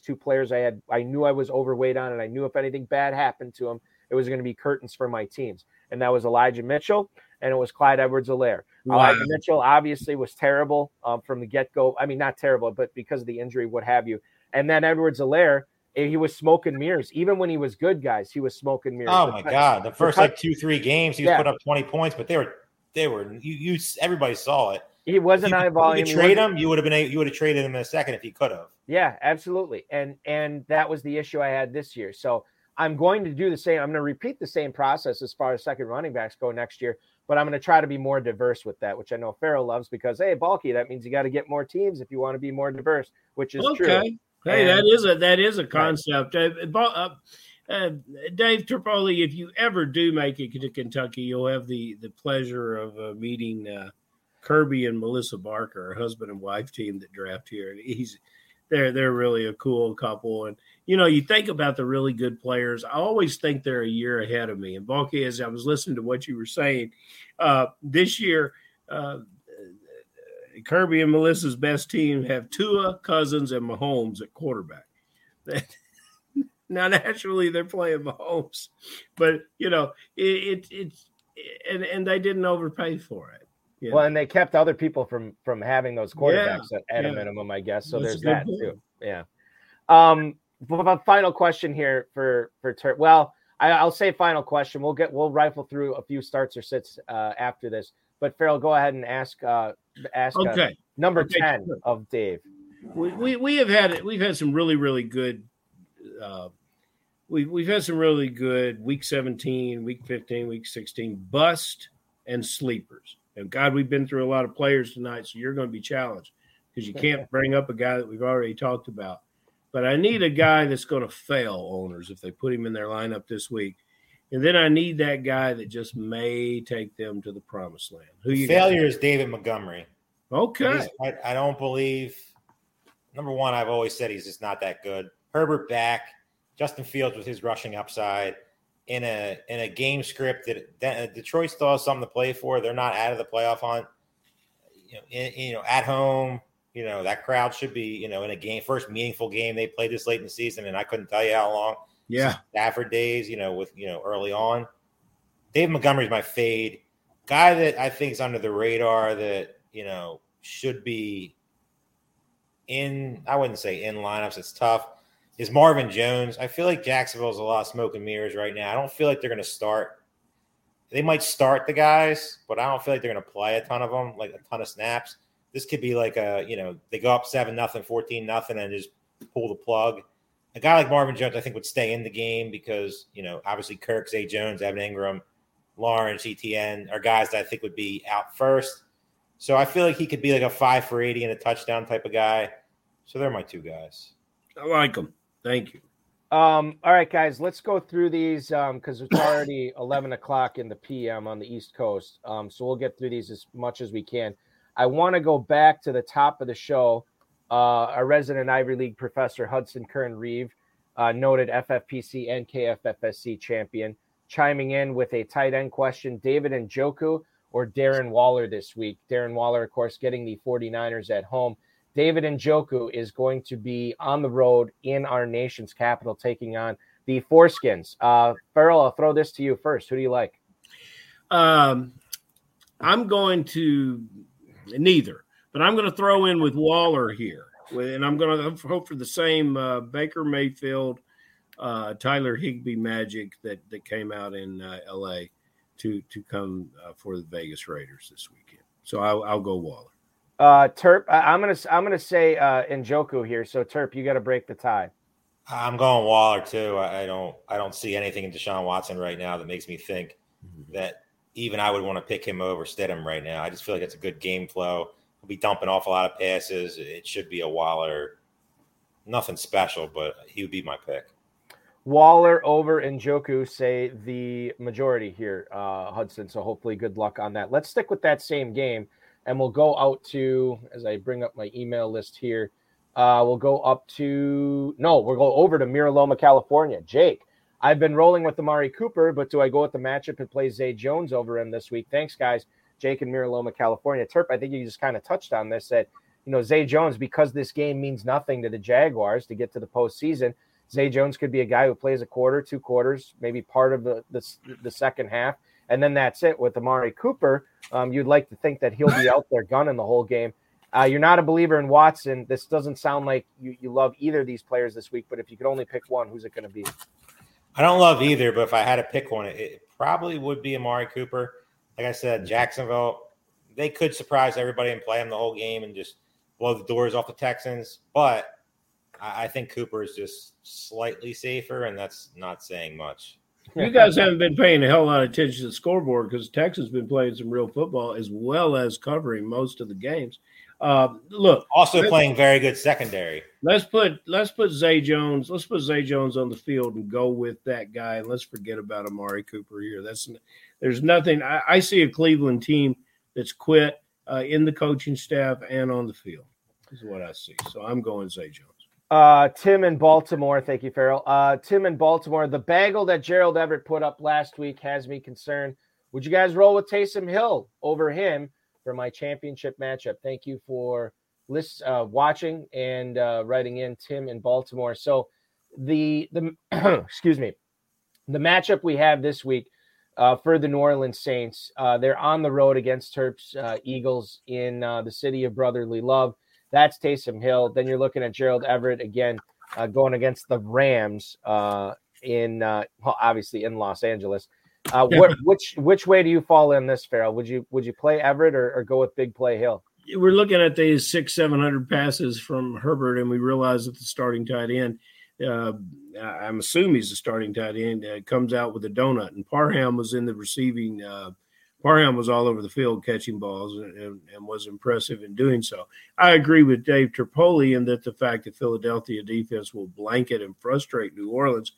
I knew I was overweight on, and I knew if anything bad happened to him, it was going to be curtains for my teams. And that was Elijah Mitchell and it was Clyde Edwards-Helaire. Wow. Elijah Mitchell obviously was terrible from the get-go. I mean, not terrible, but because of the injury, what have you. And then Edwards-Helaire, he was smoking mirrors. Even when he was good, guys, he was smoking mirrors. Oh, my God. The first, like, 2-3 games, he was put up 20 points, but they were everybody saw it. He wasn't high volume. You trade him, you would have traded him in a second if you could have. Yeah, absolutely. And that was the issue I had this year. So I'm going to do the same. I'm going to repeat the same process as far as second running backs go next year, but I'm going to try to be more diverse with that, which I know Farrell loves because, hey, bulky, that means you got to get more teams if you want to be more diverse, which is true. Okay. Hey, that is a concept. Dave Terpoilli, if you ever do make it to Kentucky, you'll have the pleasure of meeting Kirby and Melissa Barker, a husband and wife team that draft here. And they're really a cool couple. And, you know, you think about the really good players. I always think they're a year ahead of me. And, Balky, as I was listening to what you were saying, this year Kirby and Melissa's best team have Tua, Cousins, and Mahomes at quarterback. Now, naturally, they're playing Mahomes. But, you know, it's they didn't overpay for it. You know? Well, and they kept other people from having those quarterbacks at a minimum, I guess. So that's too. Yeah. Final question here for well, I'll say final question. We'll rifle through a few starts or sits after this. But Farrell, go ahead and ask. Okay. Number 10 of Dave. We've had some really, really good. We've had some really good week 17, week 15, week 16 bust and sleepers. And God, we've been through a lot of players tonight, so you're going to be challenged because you can't bring up a guy that we've already talked about. But I need a guy that's going to fail owners if they put him in their lineup this week. And then I need that guy that just may take them to the promised land. Failure is David Montgomery. Okay. I don't believe – number one, I've always said he's just not that good. Herbert back, Justin Fields with his rushing upside in a game script that Detroit still has something to play for. They're not out of the playoff hunt. At home, that crowd should be, in a game, first meaningful game they played this late in the season, and I couldn't tell you how long. Yeah. Stafford days, early on. Dave Montgomery's my fade. Guy that I think is under the radar that, should be in, I wouldn't say in lineups. It's tough. Is Marvin Jones. I feel like Jacksonville's a lot of smoke and mirrors right now. I don't feel like they're going to start. They might start the guys, but I don't feel like they're going to play a ton of them, like a ton of snaps. This could be like they go up 7-0, 14-0, and just pull the plug. A guy like Marvin Jones, I think, would stay in the game because, obviously Kirk, Zay Jones, Evan Engram, Lawrence, Etienne are guys that I think would be out first. So I feel like he could be like a 5 for 80 and a touchdown type of guy. So they're my two guys. I like them. Thank you. All right, guys, let's go through these because it's already 11 o'clock in the p.m. on the East Coast. So we'll get through these as much as we can. I want to go back to the top of the show. Our resident Ivy League professor, Hudson Kern-Reeve, noted FFPC and KFFSC champion, chiming in with a tight end question, David Njoku or Darren Waller this week. Darren Waller, of course, getting the 49ers at home. David Njoku is going to be on the road in our nation's capital taking on the Foreskins. Farrell, I'll throw this to you first. Who do you like? I'm going to neither, but I'm going to throw in with Waller here. And I'm going to hope for the same Baker Mayfield, Tyler Higbee magic that came out in L.A. to come for the Vegas Raiders this weekend. So I'll go Waller. Terp, I'm gonna say Njoku here. So Terp, you got to break the tie. I'm going Waller too. I don't see anything in Deshaun Watson right now that makes me think that even I would want to pick him over Stidham right now. I just feel like it's a good game flow. He'll be dumping off a lot of passes. It should be a Waller. Nothing special, but he would be my pick. Waller over Njoku, say the majority here, Hudson. So hopefully, good luck on that. Let's stick with that same game. And we'll go out to, as I bring up my email list here, we'll go over to Miraloma, California. Jake, I've been rolling with Amari Cooper, but do I go with the matchup and play Zay Jones over him this week? Thanks, guys. Jake in Miraloma, California. Terp, I think you just kind of touched on this, that Zay Jones, because this game means nothing to the Jaguars to get to the postseason, Zay Jones could be a guy who plays a quarter, two quarters, maybe part of the second half, and then that's it. With Amari Cooper, you'd like to think that he'll be out there gunning the whole game. You're not a believer in Watson. This doesn't sound like you love either of these players this week, but if you could only pick one, who's it going to be? I don't love either, but if I had to pick one, it probably would be Amari Cooper. Like I said, Jacksonville, they could surprise everybody and play him the whole game and just blow the doors off the Texans, but I think Cooper is just slightly safer, and that's not saying much. You guys haven't been paying a hell of a lot of attention to the scoreboard because Texas has been playing some real football as well as covering most of the games. Look, also playing very good secondary. Let's put Zay Jones on the field and go with that guy. And let's forget about Amari Cooper here. There's nothing. I see a Cleveland team that's quit in the coaching staff and on the field is what I see. So I'm going Zay Jones. Tim in Baltimore. Thank you, Farrell. Tim in Baltimore. The bagel that Gerald Everett put up last week has me concerned. Would you guys roll with Taysom Hill over him for my championship matchup? Thank you for watching and writing in, Tim in Baltimore. So the excuse me, the matchup we have this week for the New Orleans Saints, they're on the road against Terps Eagles in the city of brotherly love. That's Taysom Hill. Then you're looking at Gerald Everett again going against the Rams obviously in Los Angeles. Which way do you fall in this, Farrell? Would you play Everett or go with big play Hill? We're looking at these 600-700 passes from Herbert, and we realize that the starting tight end, I'm assuming he's the starting tight end, comes out with a donut. And Parham was in the receiving. Parham was all over the field catching balls and was impressive in doing so. I agree with Dave Terpoilli in that the fact that Philadelphia defense will blanket and frustrate New Orleans.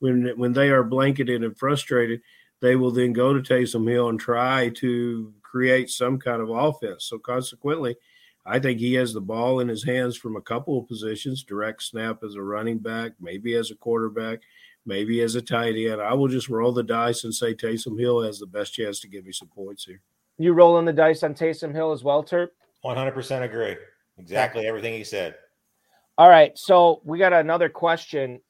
When they are blanketed and frustrated, they will then go to Taysom Hill and try to create some kind of offense. So consequently, I think he has the ball in his hands from a couple of positions, direct snap as a running back, maybe as a quarterback, maybe as a tight end. I will just roll the dice and say Taysom Hill has the best chance to give me some points here. You rolling the dice on Taysom Hill as well, Terp? 100% agree. Exactly everything he said. All right, so we got another question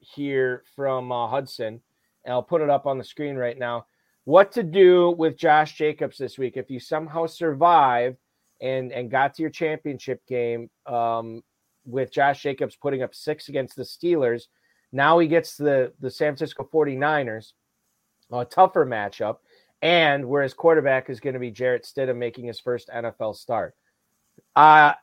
here from Hudson. And I'll put it up on the screen right now. What to do with Josh Jacobs this week? If you somehow survive and got to your championship game with Josh Jacobs putting up 6 against the Steelers, now he gets the San Francisco 49ers, a tougher matchup, and where his quarterback is going to be Jared Stidham making his first NFL start. I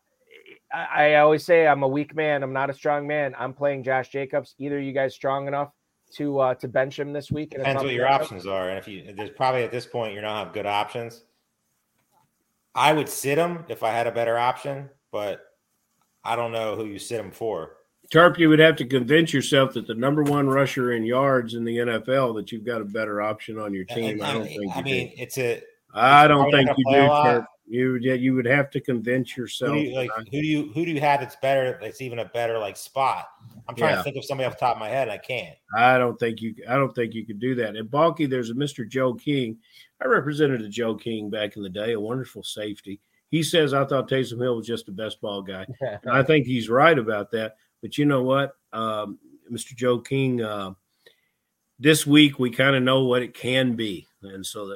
always say I'm a weak man. I'm not a strong man. I'm playing Josh Jacobs. Either you guys strong enough to bench him this week? Depends what your options are. And there's probably at this point, you don't have good options. I would sit him if I had a better option, but I don't know who you sit him for. Terp, you would have to convince yourself that the number one rusher in yards in the NFL, that you've got a better option on your team. I don't think you do, Terp. You would have to convince yourself. Who do you have that's better? That's even a better spot. I'm trying to think of somebody off the top of my head. And I can't. I don't think you could do that. At Balky, there's a Mr. Joe King. I represented a Joe King back in the day, a wonderful safety. He says I thought Taysom Hill was just the best ball guy. And I think he's right about that. But you know what, Mr. Joe King, this week we kind of know what it can be, and so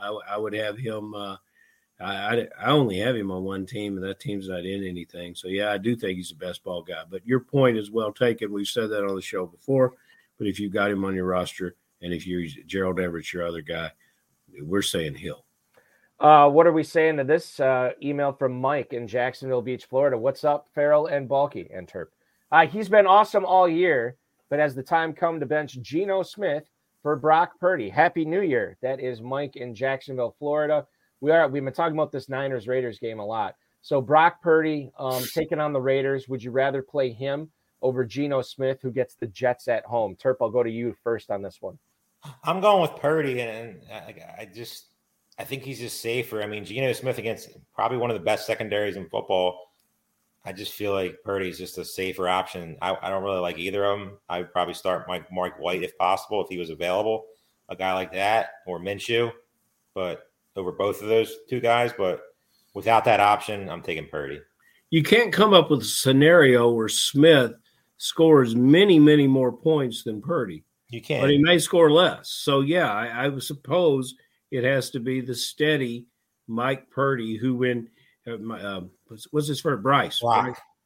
I would have him. I only have him on one team, and that team's not in anything. So, I do think he's the best ball guy. But your point is well taken. We've said that on the show before. But if you've got him on your roster and if you're Gerald Everett, your other guy, we're saying Hill. What are we saying to this email from Mike in Jacksonville Beach, Florida? What's up, Farrell and Balky and Terp? He's been awesome all year, but has the time come to bench Geno Smith for Brock Purdy? Happy New Year. That is Mike in Jacksonville, Florida. We've been talking about this Niners-Raiders game a lot. So Brock Purdy taking on the Raiders. Would you rather play him over Geno Smith, who gets the Jets at home? Terp, I'll go to you first on this one. I'm going with Purdy, and I think he's just safer. I mean, Geno Smith against probably one of the best secondaries in football. I just feel like Purdy is just a safer option. I don't really like either of them. I would probably start Mark White if possible, if he was available, a guy like that, or Minshew. But over both of those two guys, but without that option, I'm taking Purdy. You can't come up with a scenario where Smith scores many, many more points than Purdy. You can. But he may score less. So, yeah, I would suppose it has to be the steady Mike Purdy who when what's his first? Bryce.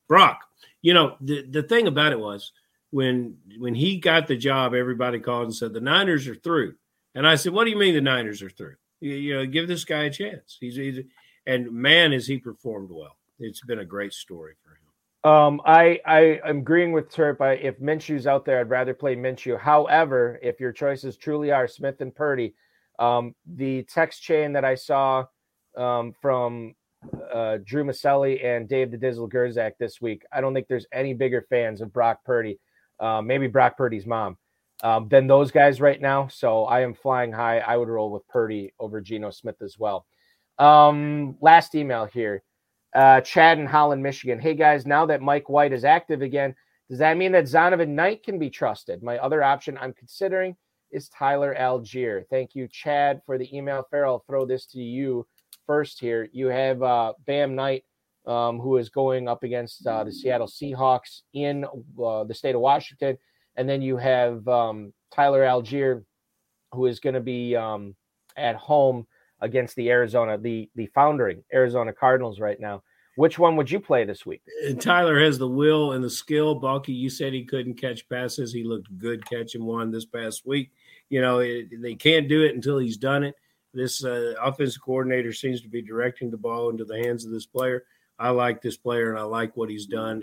Brock. You know, the thing about it was when he got the job, everybody called and said, the Niners are through. And I said, what do you mean the Niners are through? You know, give this guy a chance. And, man, has he performed well. It's been a great story for him. I'm agreeing with Terp. If Minshew's out there, I'd rather play Minshew. However, if your choices truly are Smith and Purdy, the text chain that I saw from Drew Maselli and Dave the Dizzle Gerzak this week, I don't think there's any bigger fans of Brock Purdy, maybe Brock Purdy's mom, than those guys right now. So I am flying high. I would roll with Purdy over Geno Smith as well. Last email here. Chad in Holland, Michigan. Hey, guys, now that Mike White is active again, does that mean that Zonovan Knight can be trusted? My other option I'm considering is Tyler Algier. Thank you, Chad, for the email. Farrell, I'll throw this to you first here. You have Bam Knight, who is going up against the Seattle Seahawks in the state of Washington. And then you have Tyler Algier, who is going to be at home against the foundering Arizona Cardinals right now. Which one would you play this week? Tyler has the will and the skill. Balky, you said he couldn't catch passes. He looked good catching one this past week. You know, they can't do it until he's done it. This offensive coordinator seems to be directing the ball into the hands of this player. I like this player, and I like what he's done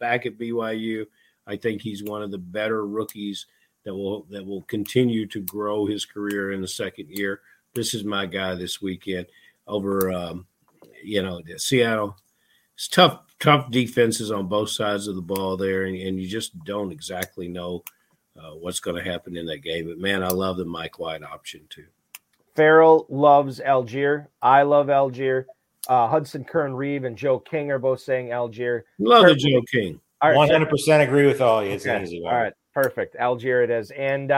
back at BYU. I think he's one of the better rookies that will continue to grow his career in the second year. This is my guy this weekend over, Seattle. It's tough defenses on both sides of the ball there, and you just don't exactly know what's going to happen in that game. But, man, I love the Mike White option too. Farrell loves Algier. I love Algier. Hudson Kern-Reeve and Joe King are both saying Algier. Love the Joe King. 100% agree with all you. It's easy. All right, perfect. Algier it is. And,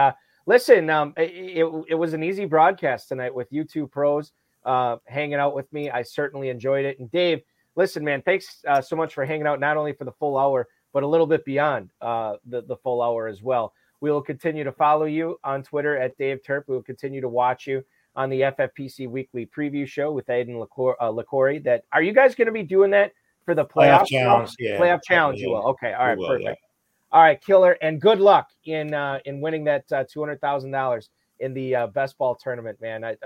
listen, it was an easy broadcast tonight with you two pros hanging out with me. I certainly enjoyed it. And Dave, listen, man, thanks so much for hanging out, not only for the full hour, but a little bit beyond the full hour as well. We will continue to follow you on Twitter at Dave Terp. We will continue to watch you on the FFPC Weekly Preview Show with Aiden LaCorey. That are you guys going to be doing that for the playoff challenge? Yeah. Playoff challenge, yeah. You will. Okay, all right, will, perfect. Yeah. All right, killer, and good luck in winning that $200,000 in the best ball tournament, man. It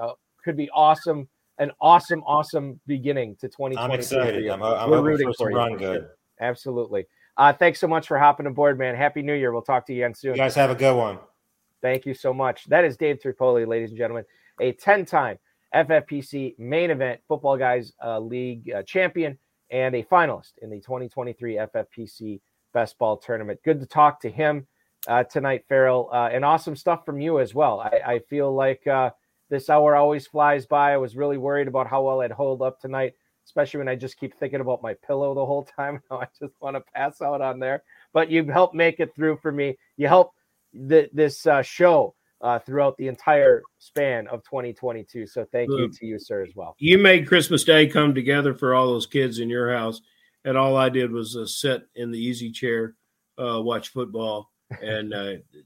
could be awesome, an awesome beginning to 2023. I'm excited. We're rooting for you. Run good. Absolutely. Thanks so much for hopping aboard, man. Happy New Year. We'll talk to you again soon. You guys have a good one. Thank you so much. That is Dave Terpoilli, ladies and gentlemen, a 10-time FFPC main event Football Guys League champion and a finalist in the 2023 FFPC Best Ball Tournament. Good to talk to him tonight, Farrell, and awesome stuff from you as well. I feel like this hour always flies by. I was really worried about how well I'd hold up tonight, especially when I just keep thinking about my pillow the whole time. I just want to pass out on there. But you've helped make it through for me. You helped this show throughout the entire span of 2022. So thank you to you, sir, as well. You made Christmas Day come together for all those kids in your house. And all I did was sit in the easy chair, watch football, and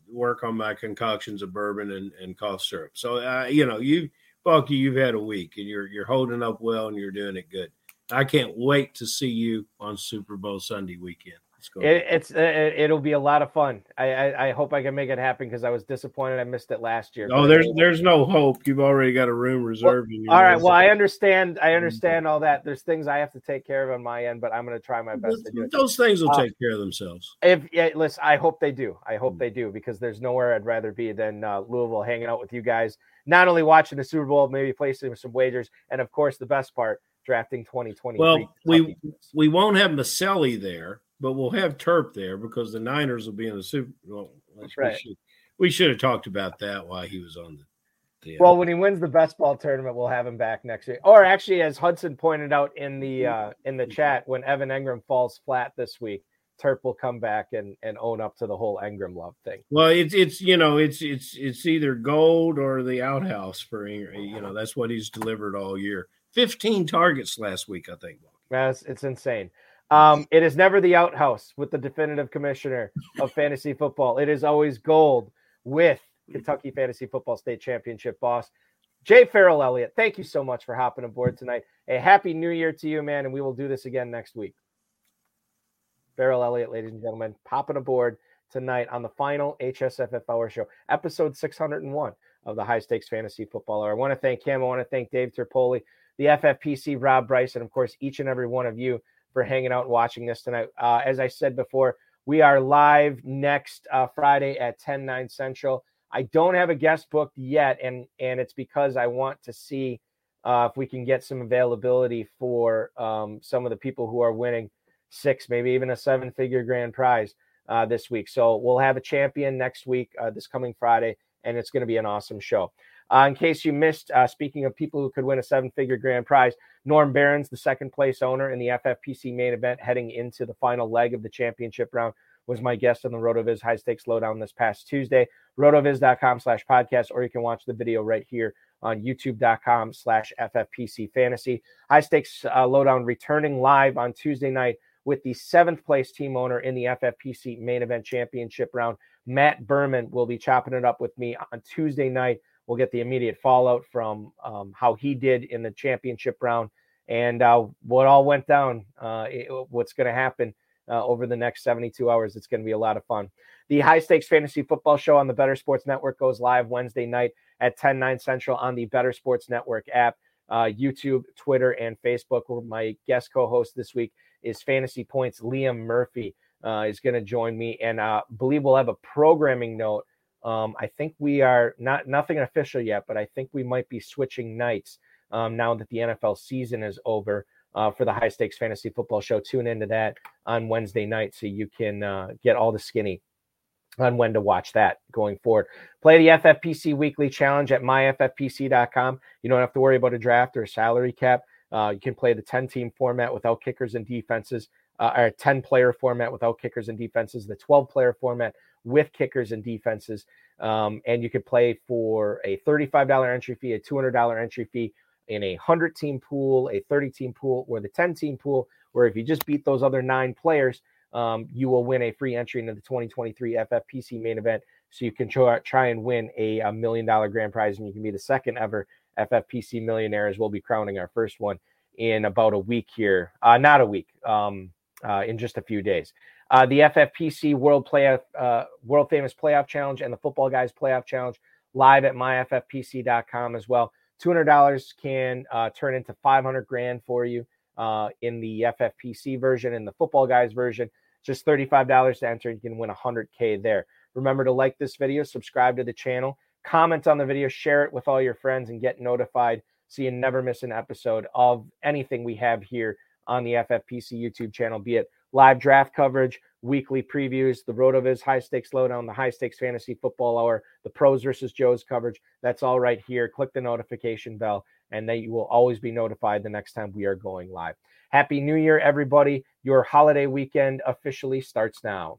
work on my concoctions of bourbon and cough syrup. So, Balky, you've had a week, and you're holding up well, and you're doing it good. I can't wait to see you on Super Bowl Sunday weekend. It'll be a lot of fun. I hope I can make it happen because I was disappointed I missed it last year. Oh, there's no hope. You've already got a room reserved. All right. Well, I understand all that. There's things I have to take care of on my end, but I'm going to try my best to do it. Those things will take care of themselves. Listen, I hope they do. Because there's nowhere I'd rather be than Louisville, hanging out with you guys, not only watching the Super Bowl, maybe placing some wagers, and of course the best part, drafting 2023. Well, we won't have Maselli there. But we'll have Terp there because the Niners will be in the Super Bowl. Well, that's right. We should have talked about that while he was on the well, when he wins the best ball tournament, we'll have him back next year. Or actually, as Hudson pointed out in the chat, when Evan Engram falls flat this week, Terp will come back and own up to the whole Engram love thing. Well, it's either gold or the outhouse for Engram. You know, that's what he's delivered all year. 15 targets last week, I think. It's insane. It is never the outhouse with the definitive commissioner of fantasy football. It is always gold with Kentucky Fantasy Football State Championship boss, Jay Farrell Elliott. Thank you so much for hopping aboard tonight. A happy new year to you, man, and we will do this again next week. Farrell Elliott, ladies and gentlemen, popping aboard tonight on the final HSFF Hour Show, episode 601 of the High Stakes Fantasy Football Hour. I want to thank him. I want to thank Dave Terpoilli, the FFPC, Rob Bryce, and, of course, each and every one of you for hanging out and watching this tonight. As I said before, we are live next Friday at 10/9 Central. I don't have a guest booked yet, and it's because I want to see if we can get some availability for some of the people who are winning six, maybe even a seven-figure grand prize this week. So we'll have a champion next week, this coming Friday, and it's going to be an awesome show. In case you missed, speaking of people who could win a seven-figure grand prize, Norm Barron's the second-place owner in the FFPC main event heading into the final leg of the championship round, was my guest on the RotoViz High Stakes Lowdown this past Tuesday, rotoviz.com/podcast, or you can watch the video right here on youtube.com/FFPC Fantasy. High Stakes Lowdown returning live on Tuesday night with the seventh-place team owner in the FFPC main event championship round. Matt Berman will be chopping it up with me on Tuesday night. We'll get the immediate fallout from how he did in the championship round and what all went down, what's going to happen over the next 72 hours. It's going to be a lot of fun. The High Stakes Fantasy Football Show on the Better Sports Network goes live Wednesday night at 10/9 Central on the Better Sports Network app, YouTube, Twitter, and Facebook. My guest co-host this week is Fantasy Points. Liam Murphy is going to join me, and I believe we'll have a programming note. I think we are nothing official yet, but I think we might be switching nights now that the NFL season is over. For the High Stakes Fantasy Football Show. Tune into that on Wednesday night so you can get all the skinny on when to watch that going forward. Play the FFPC Weekly Challenge at myffpc.com. You don't have to worry about a draft or a salary cap. You can play the 10-team format without kickers and defenses, or 10-player format without kickers and defenses, the 12-player format with kickers and defenses. And you could play for a $35 entry fee, a $200 entry fee, in a 100-team pool, a 30-team pool, or the 10-team pool, where if you just beat those other 9 players, you will win a free entry into the 2023 FFPC main event. So you can try and win a $1 million grand prize, and you can be the second ever FFPC millionaire, as we'll be crowning our first one in about a week here. Not a week, in just a few days. The FFPC World Famous Playoff Challenge and the Football Guys Playoff Challenge live at myffpc.com as well. $200 can turn into 500 grand for you in the FFPC version and the Football Guys version. Just $35 to enter. You can win 100K there. Remember to like this video, subscribe to the channel, comment on the video, share it with all your friends, and get notified so you never miss an episode of anything we have here on the FFPC YouTube channel, be it live draft coverage, weekly previews, the RotoViz High Stakes Lowdown, the High Stakes Fantasy Football Hour, the Pros versus Joes coverage. That's all right here. Click the notification bell, and then you will always be notified the next time we are going live. Happy New Year, everybody. Your holiday weekend officially starts now.